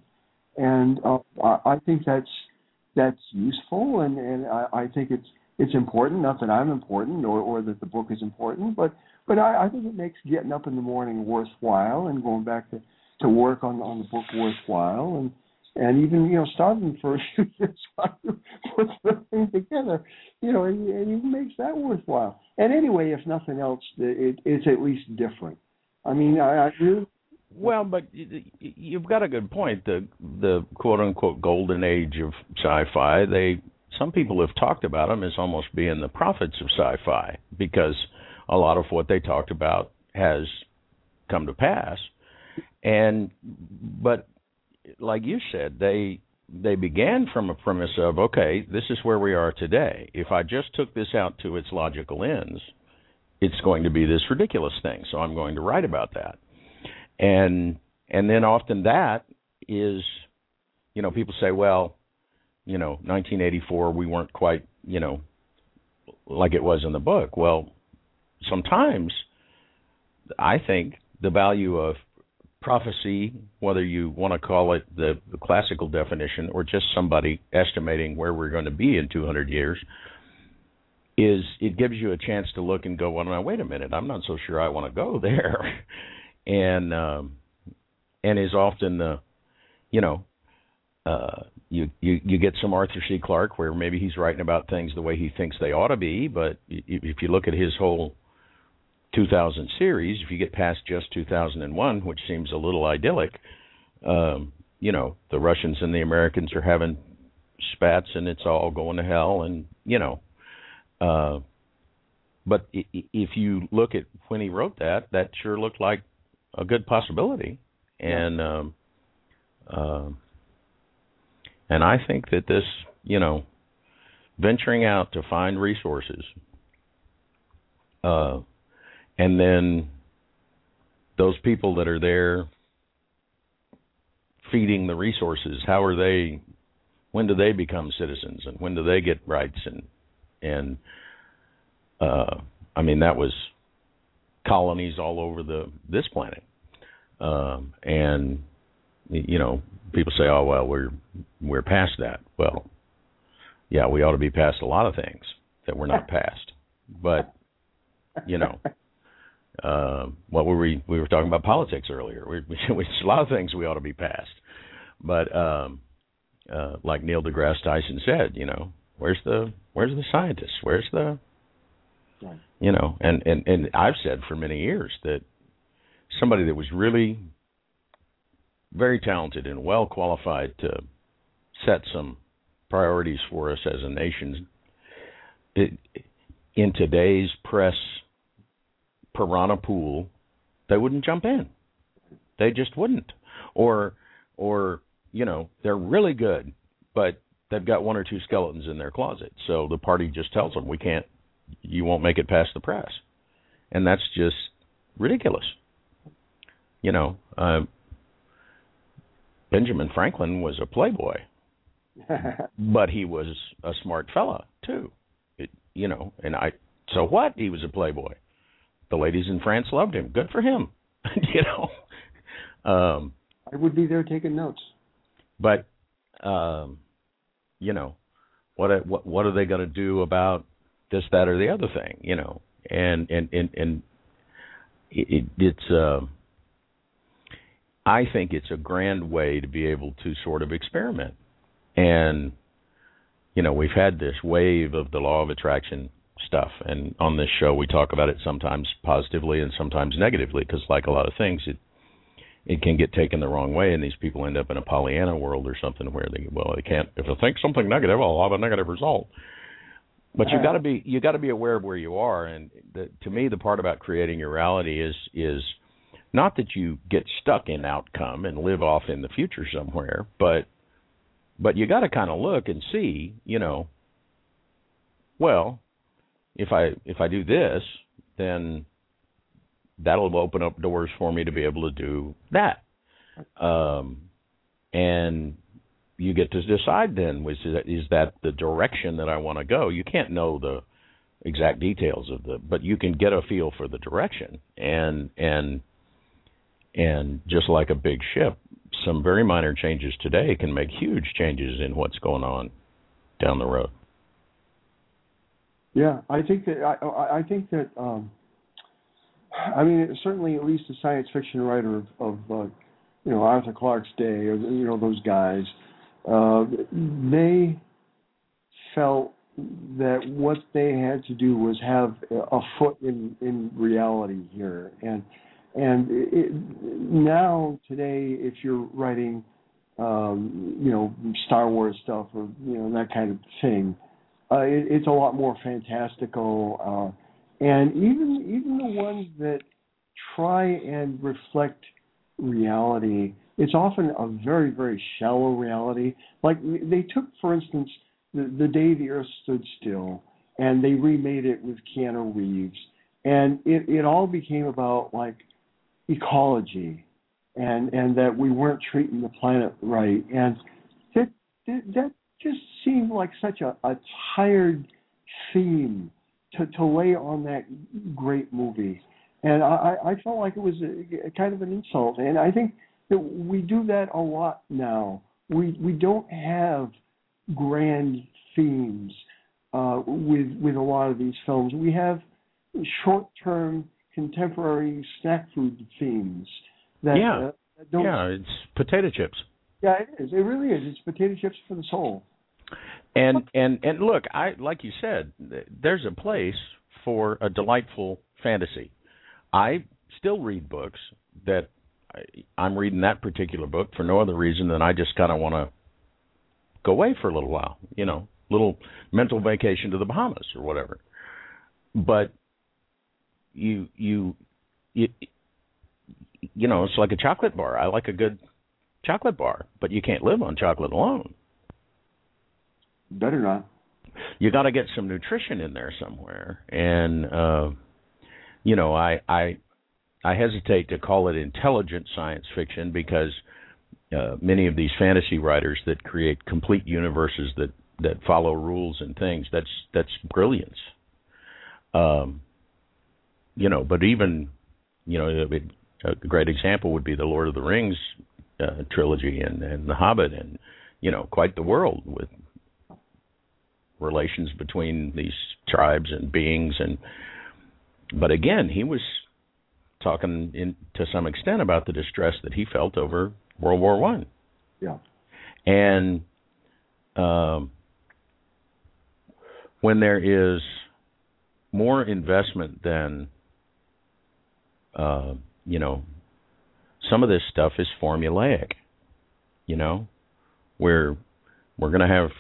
And uh, I think that's that's useful, and, and I, I think it's it's important, not that I'm important or, or that the book is important, but, but I, I think it makes getting up in the morning worthwhile and going back to, to work on, on the book worthwhile. And And even, you know, starting for a few years while you put the thing together, you know, and, and it makes that worthwhile. And anyway, if nothing else, it, it's at least different. I mean, I, I do. Well, but you've got a good point. The the quote-unquote golden age of sci-fi, they some people have talked about them as almost being the prophets of sci-fi because a lot of what they talked about has come to pass. And, but... like you said, they they began from a premise of, okay, this is where we are today. If I just took this out to its logical ends, it's going to be this ridiculous thing, so I'm going to write about that. And and then often that is, you know, people say, well, you know, nineteen eighty-four, we weren't quite, you know, like it was in the book. Well, sometimes I think the value of prophecy, whether you want to call it the, the classical definition or just somebody estimating where we're going to be in two hundred years, is it gives you a chance to look and go, well, now, wait a minute, I'm not so sure I want to go there. and um, and is often, uh, you know, uh, you, you, you get some Arthur C. Clarke where maybe he's writing about things the way he thinks they ought to be, but if you look at his whole two thousand series, if you get past just two thousand one, which seems a little idyllic, um, you know, the Russians and the Americans are having spats and it's all going to hell and, you know. Uh, but if you look at when he wrote that, that sure looked like a good possibility. And, um, uh, and I think that this, you know, venturing out to find resources, uh, and then those people that are there feeding the resources, how are they, when do they become citizens and when do they get rights? And, and uh, I mean, that was colonies all over the this planet. Um, and, you know, people say, oh, well, we're we're past that. Well, yeah, we ought to be past a lot of things that we're not past. But, you know. Uh, what were we? We were talking about politics earlier. We, we, we, a lot of things we ought to be past, but um, uh, like Neil deGrasse Tyson said, you know, where's the where's the scientists? Where's the, you know? And, and, and I've said for many years that somebody that was really very talented and well qualified to set some priorities for us as a nation, it, in today's press piranha pool, they wouldn't jump in. They just wouldn't. Or, or you know, they're really good, but they've got one or two skeletons in their closet. So the party just tells them, we can't, you won't make it past the press. And that's just ridiculous. You know, uh, Benjamin Franklin was a playboy, but he was a smart fella, too. It, you know, and I, so what? He was a playboy. The ladies in France loved him. Good for him. You know, um, I would be there taking notes. But, um, you know, what what what are they going to do about this, that, or the other thing? You know, and and and, and it, it's uh, I think it's a grand way to be able to sort of experiment. And, you know, we've had this wave of the law of attraction stuff, and on this show we talk about it sometimes positively and sometimes negatively, because like a lot of things, it it can get taken the wrong way, and these people end up in a Pollyanna world or something where they, well, they can't, if I think something negative, I'll have a negative result. But you got to be you got to be aware of where you are, and the, to me, the part about creating your reality is is not that you get stuck in outcome and live off in the future somewhere, but but you got to kind of look and see, you know, well, if I if I do this, then that'll open up doors for me to be able to do that, um, and. You get to decide then, was that, is that the direction that I want to go? You can't know the exact details of the, but you can get a feel for the direction. And and and just like a big ship, some very minor changes today can make huge changes in what's going on down the road. Yeah, I think that I, I think that um, I mean certainly at least the science fiction writer of, of uh, you know, Arthur Clarke's day, or you know, those guys. Uh, they felt that what they had to do was have a foot in, in reality here, and and it, now today, if you're writing, um, you know, Star Wars stuff or you know that kind of thing, uh, it, it's a lot more fantastical, uh, and even even the ones that try and reflect reality. It's often a very, very shallow reality. Like they took, for instance, the, the Day the Earth Stood Still, and they remade it with Keanu Reeves, and it, it all became about like ecology, and, and that we weren't treating the planet right, and that that just seemed like such a, a tired theme to, to lay on that great movie, and I, I felt like it was a, a kind of an insult, and I think. We do that a lot now. We we don't have grand themes uh, with with a lot of these films. We have short-term, contemporary snack food themes. That, yeah, uh, that don't... yeah, it's potato chips. Yeah, it is. It really is. It's potato chips for the soul. And and and look, I like you said, there's a place for a delightful fantasy. I still read books that. I'm reading that particular book for no other reason than I just kind of want to go away for a little while, you know, little mental vacation to the Bahamas or whatever. But you, you, you, you know, it's like a chocolate bar. I like a good chocolate bar, but you can't live on chocolate alone. Better not. You got to get some nutrition in there somewhere. And, uh, you know, I, I, I hesitate to call it intelligent science fiction because uh, many of these fantasy writers that create complete universes that, that follow rules and things, that's that's brilliance. Um, you know, but even, you know, a great example would be the Lord of the Rings uh, trilogy and, and The Hobbit and, you know, quite the world with relations between these tribes and beings. And but again, he was... talking in, to some extent about the distress that he felt over World War One, yeah, and um, when there is more investment than uh, you know, some of this stuff is formulaic. You know, we're we're going to have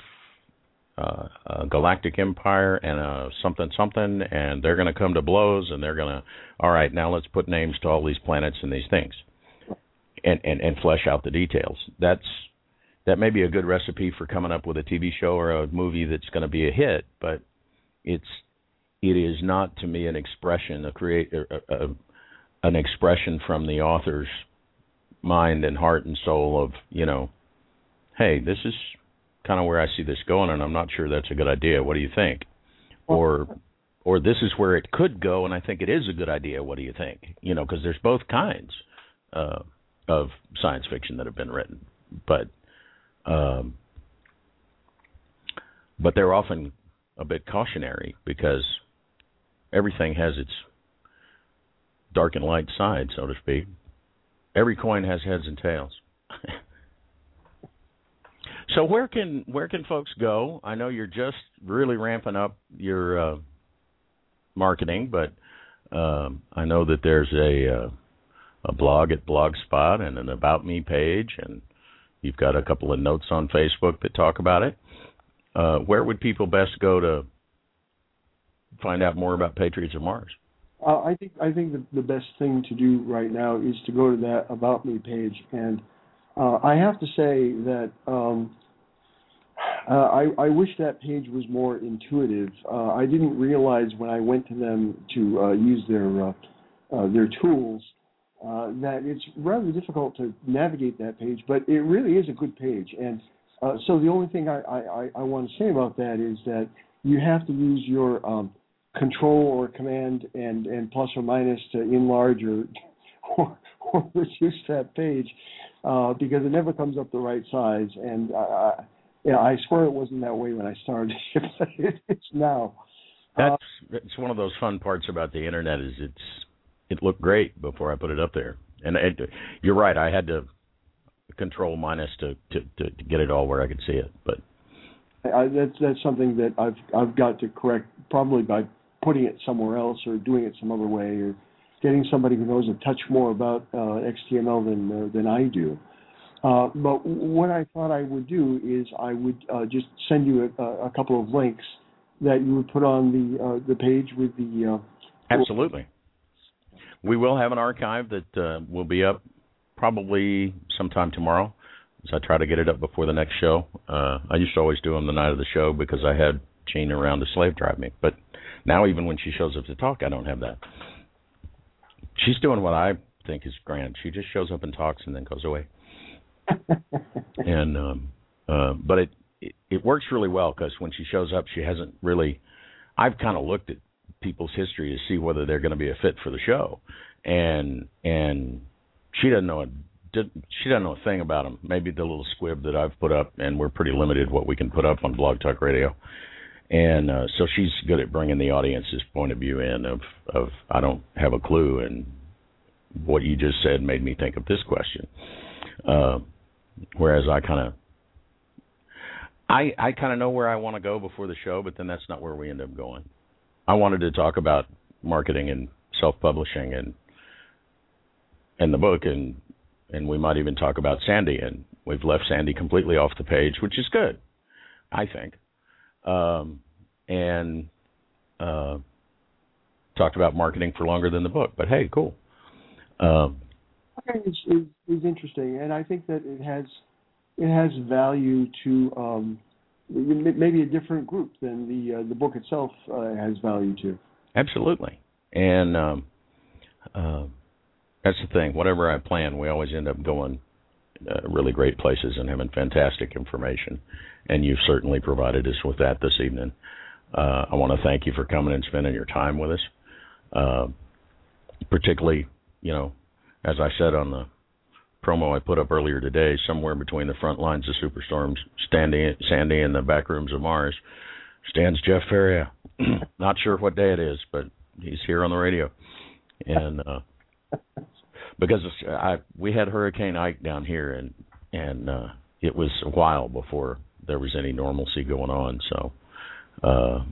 uh, a galactic empire and a something something, and they're going to come to blows, and they're going to, all right, now let's put names to all these planets and these things, and, and, and flesh out the details. That's that may be a good recipe for coming up with a T V show or a movie that's going to be a hit, but it's it is not to me an expression a create a, a, an expression from the author's mind and heart and soul of, you know, hey, this is kind of where I see this going, and I'm not sure that's a good idea. What do you think? Or, or this is where it could go, and I think it is a good idea. What do you think? You know, because there's both kinds uh, of science fiction that have been written, but, um, but they're often a bit cautionary because everything has its dark and light side, so to speak. Every coin has heads and tails. So where can where can folks go? I know you're just really ramping up your uh, marketing, but um, I know that there's a uh, a blog at Blogspot and an About Me page, and you've got a couple of notes on Facebook that talk about it. Uh, where would people best go to find out more about Patriots of Mars? Uh, I think I think the, the best thing to do right now is to go to that About Me page. And uh, I have to say that um, uh, I, I wish that page was more intuitive. Uh, I didn't realize when I went to them to uh, use their uh, uh, their tools uh, that it's rather difficult to navigate that page, but it really is a good page. And uh, so the only thing I, I, I want to say about that is that you have to use your um, control or command and, and plus or minus to enlarge or, or, or reduce that page uh, because it never comes up the right size. And uh, yeah, I swear it wasn't that way when I started, but it's now. That's uh, it's one of those fun parts about the Internet is it's it looked great before I put it up there. And it, you're right, I had to control minus to, to, to, to get it all where I could see it, but. I, that's that's something that I've I've got to correct probably by putting it somewhere else or doing it some other way or getting somebody who knows a touch more about uh, X T M L than uh, than I do. Uh, but what I thought I would do is I would uh, just send you a, a couple of links that you would put on the uh, the page with the. Uh, Absolutely. We will have an archive that uh, will be up probably sometime tomorrow. So I try to get it up before the next show. Uh, I used to always do them the night of the show because I had Jean around to slave drive me. But now even when she shows up to talk, I don't have that. She's doing what I think is grand. She just shows up and talks and then goes away. and um, uh, But it, it, it works really well because when she shows up, she hasn't really – I've kind of looked at people's history to see whether they're going to be a fit for the show. And, and she doesn't know it. She doesn't know a thing about them. Maybe the little squib that I've put up, and we're pretty limited what we can put up on Blog Talk Radio. And uh, so she's good at bringing the audience's point of view in of, of I don't have a clue, and what you just said made me think of this question. Uh, whereas I kind of I I kind of know where I want to go before the show, but then that's not where we end up going. I wanted to talk about marketing and self-publishing and and the book and. And we might even talk about Sandy, and we've left Sandy completely off the page, which is good, I think. Um, and uh, talked about marketing for longer than the book, but hey, cool. Um, I think it's, it's, it's interesting, and I think that it has it has value to um, maybe a different group than the uh, the book itself uh, has value to. Absolutely, and. Um, uh, That's the thing. Whatever I plan, we always end up going uh, really great places and having fantastic information. And you've certainly provided us with that this evening. Uh, I want to thank you for coming and spending your time with us. Uh, particularly, you know, as I said on the promo I put up earlier today, somewhere between the front lines of Superstorm Sandy, Sandy and the back rooms of Mars stands Jeff Faria. Not sure what day it is, but he's here on the radio. And, uh, Because I, we had Hurricane Ike down here, and and uh, it was a while before there was any normalcy going on. So uh,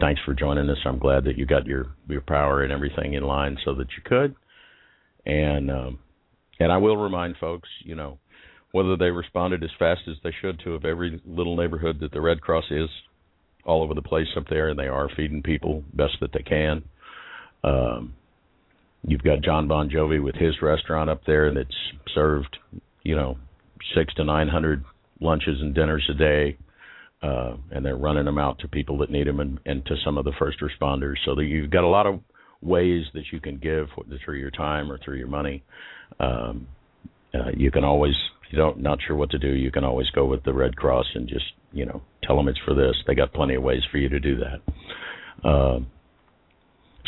thanks for joining us. I'm glad that you got your, your power and everything in line so that you could. And um, and I will remind folks, you know, whether they responded as fast as they should to of every little neighborhood that the Red Cross is all over the place up there, and they are feeding people best that they can. Um You've got John Bon Jovi with his restaurant up there that's served, you know, six to nine hundred lunches and dinners a day, uh, and they're running them out to people that need them and, and to some of the first responders. So that you've got a lot of ways that you can give through your time or through your money. Um, uh, you can always, if you don't not sure what to do, you can always go with the Red Cross and just, you know, tell them it's for this. They got plenty of ways for you to do that. Uh,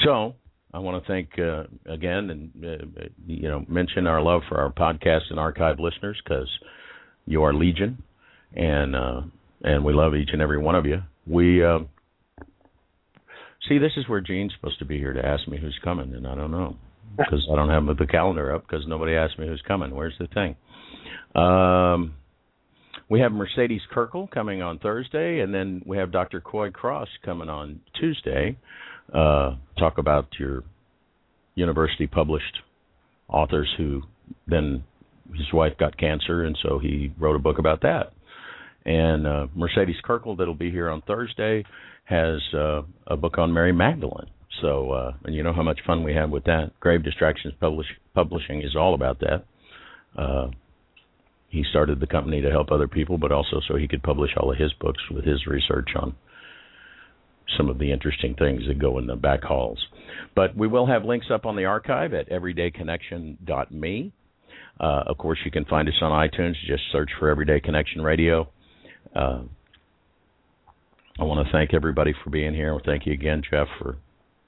so. I want to thank, uh, again, and, uh, you know, mention our love for our podcast and archive listeners because you are legion, and uh, and we love each and every one of you. We uh, see, this is where Gene's supposed to be here to ask me who's coming, and I don't know. because I don't have the calendar up because nobody asked me who's coming. Where's the thing? Um, we have Mercedes Kirkle coming on Thursday, and then we have Doctor Coy Cross coming on Tuesday. Uh, talk about your university-published authors who then his wife got cancer, and so he wrote a book about that. And uh, Mercedes Kirkle, that'll be here on Thursday, has uh, a book on Mary Magdalene. So, uh, and you know how much fun we have with that. Grave Distractions Publish- Publishing is all about that. Uh, he started the company to help other people, but also so he could publish all of his books with his research on some of the interesting things that go in the back halls. But we will have links up on the archive at everyday connection dot me. Uh, of course, you can find us on iTunes. Just search for Everyday Connection Radio. Uh, I want to thank everybody for being here. Well, thank you again, Jeff, for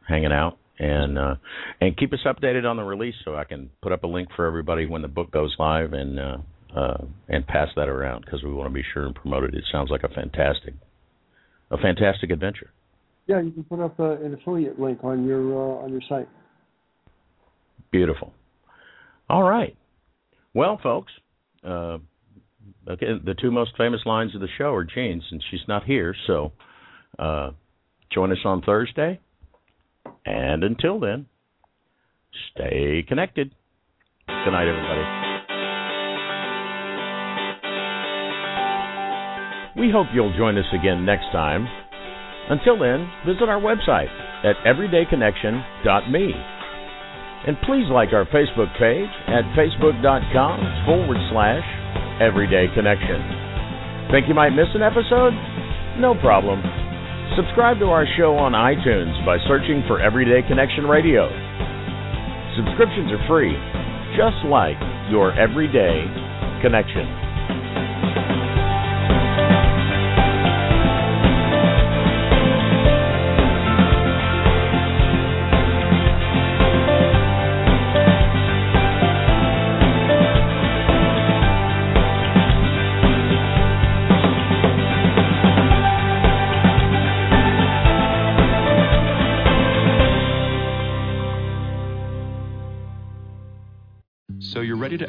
hanging out. And uh, and keep us updated on the release so I can put up a link for everybody when the book goes live and uh, uh, and pass that around because we want to be sure and promote it. It sounds like a fantastic a fantastic adventure. Yeah, you can put up uh, an affiliate link on your uh, on your site. Beautiful. All right. Well, folks, uh, okay, the two most famous lines of the show are Jean's, and she's not here, so uh, join us on Thursday. And until then, stay connected. Good night, everybody. We hope you'll join us again next time. Until then, visit our website at everyday connection dot me. And please like our Facebook page at facebook.com forward slash Everyday Connection. Think you might miss an episode? No problem. Subscribe to our show on iTunes by searching for Everyday Connection Radio. Subscriptions are free, just like your Everyday Connection. To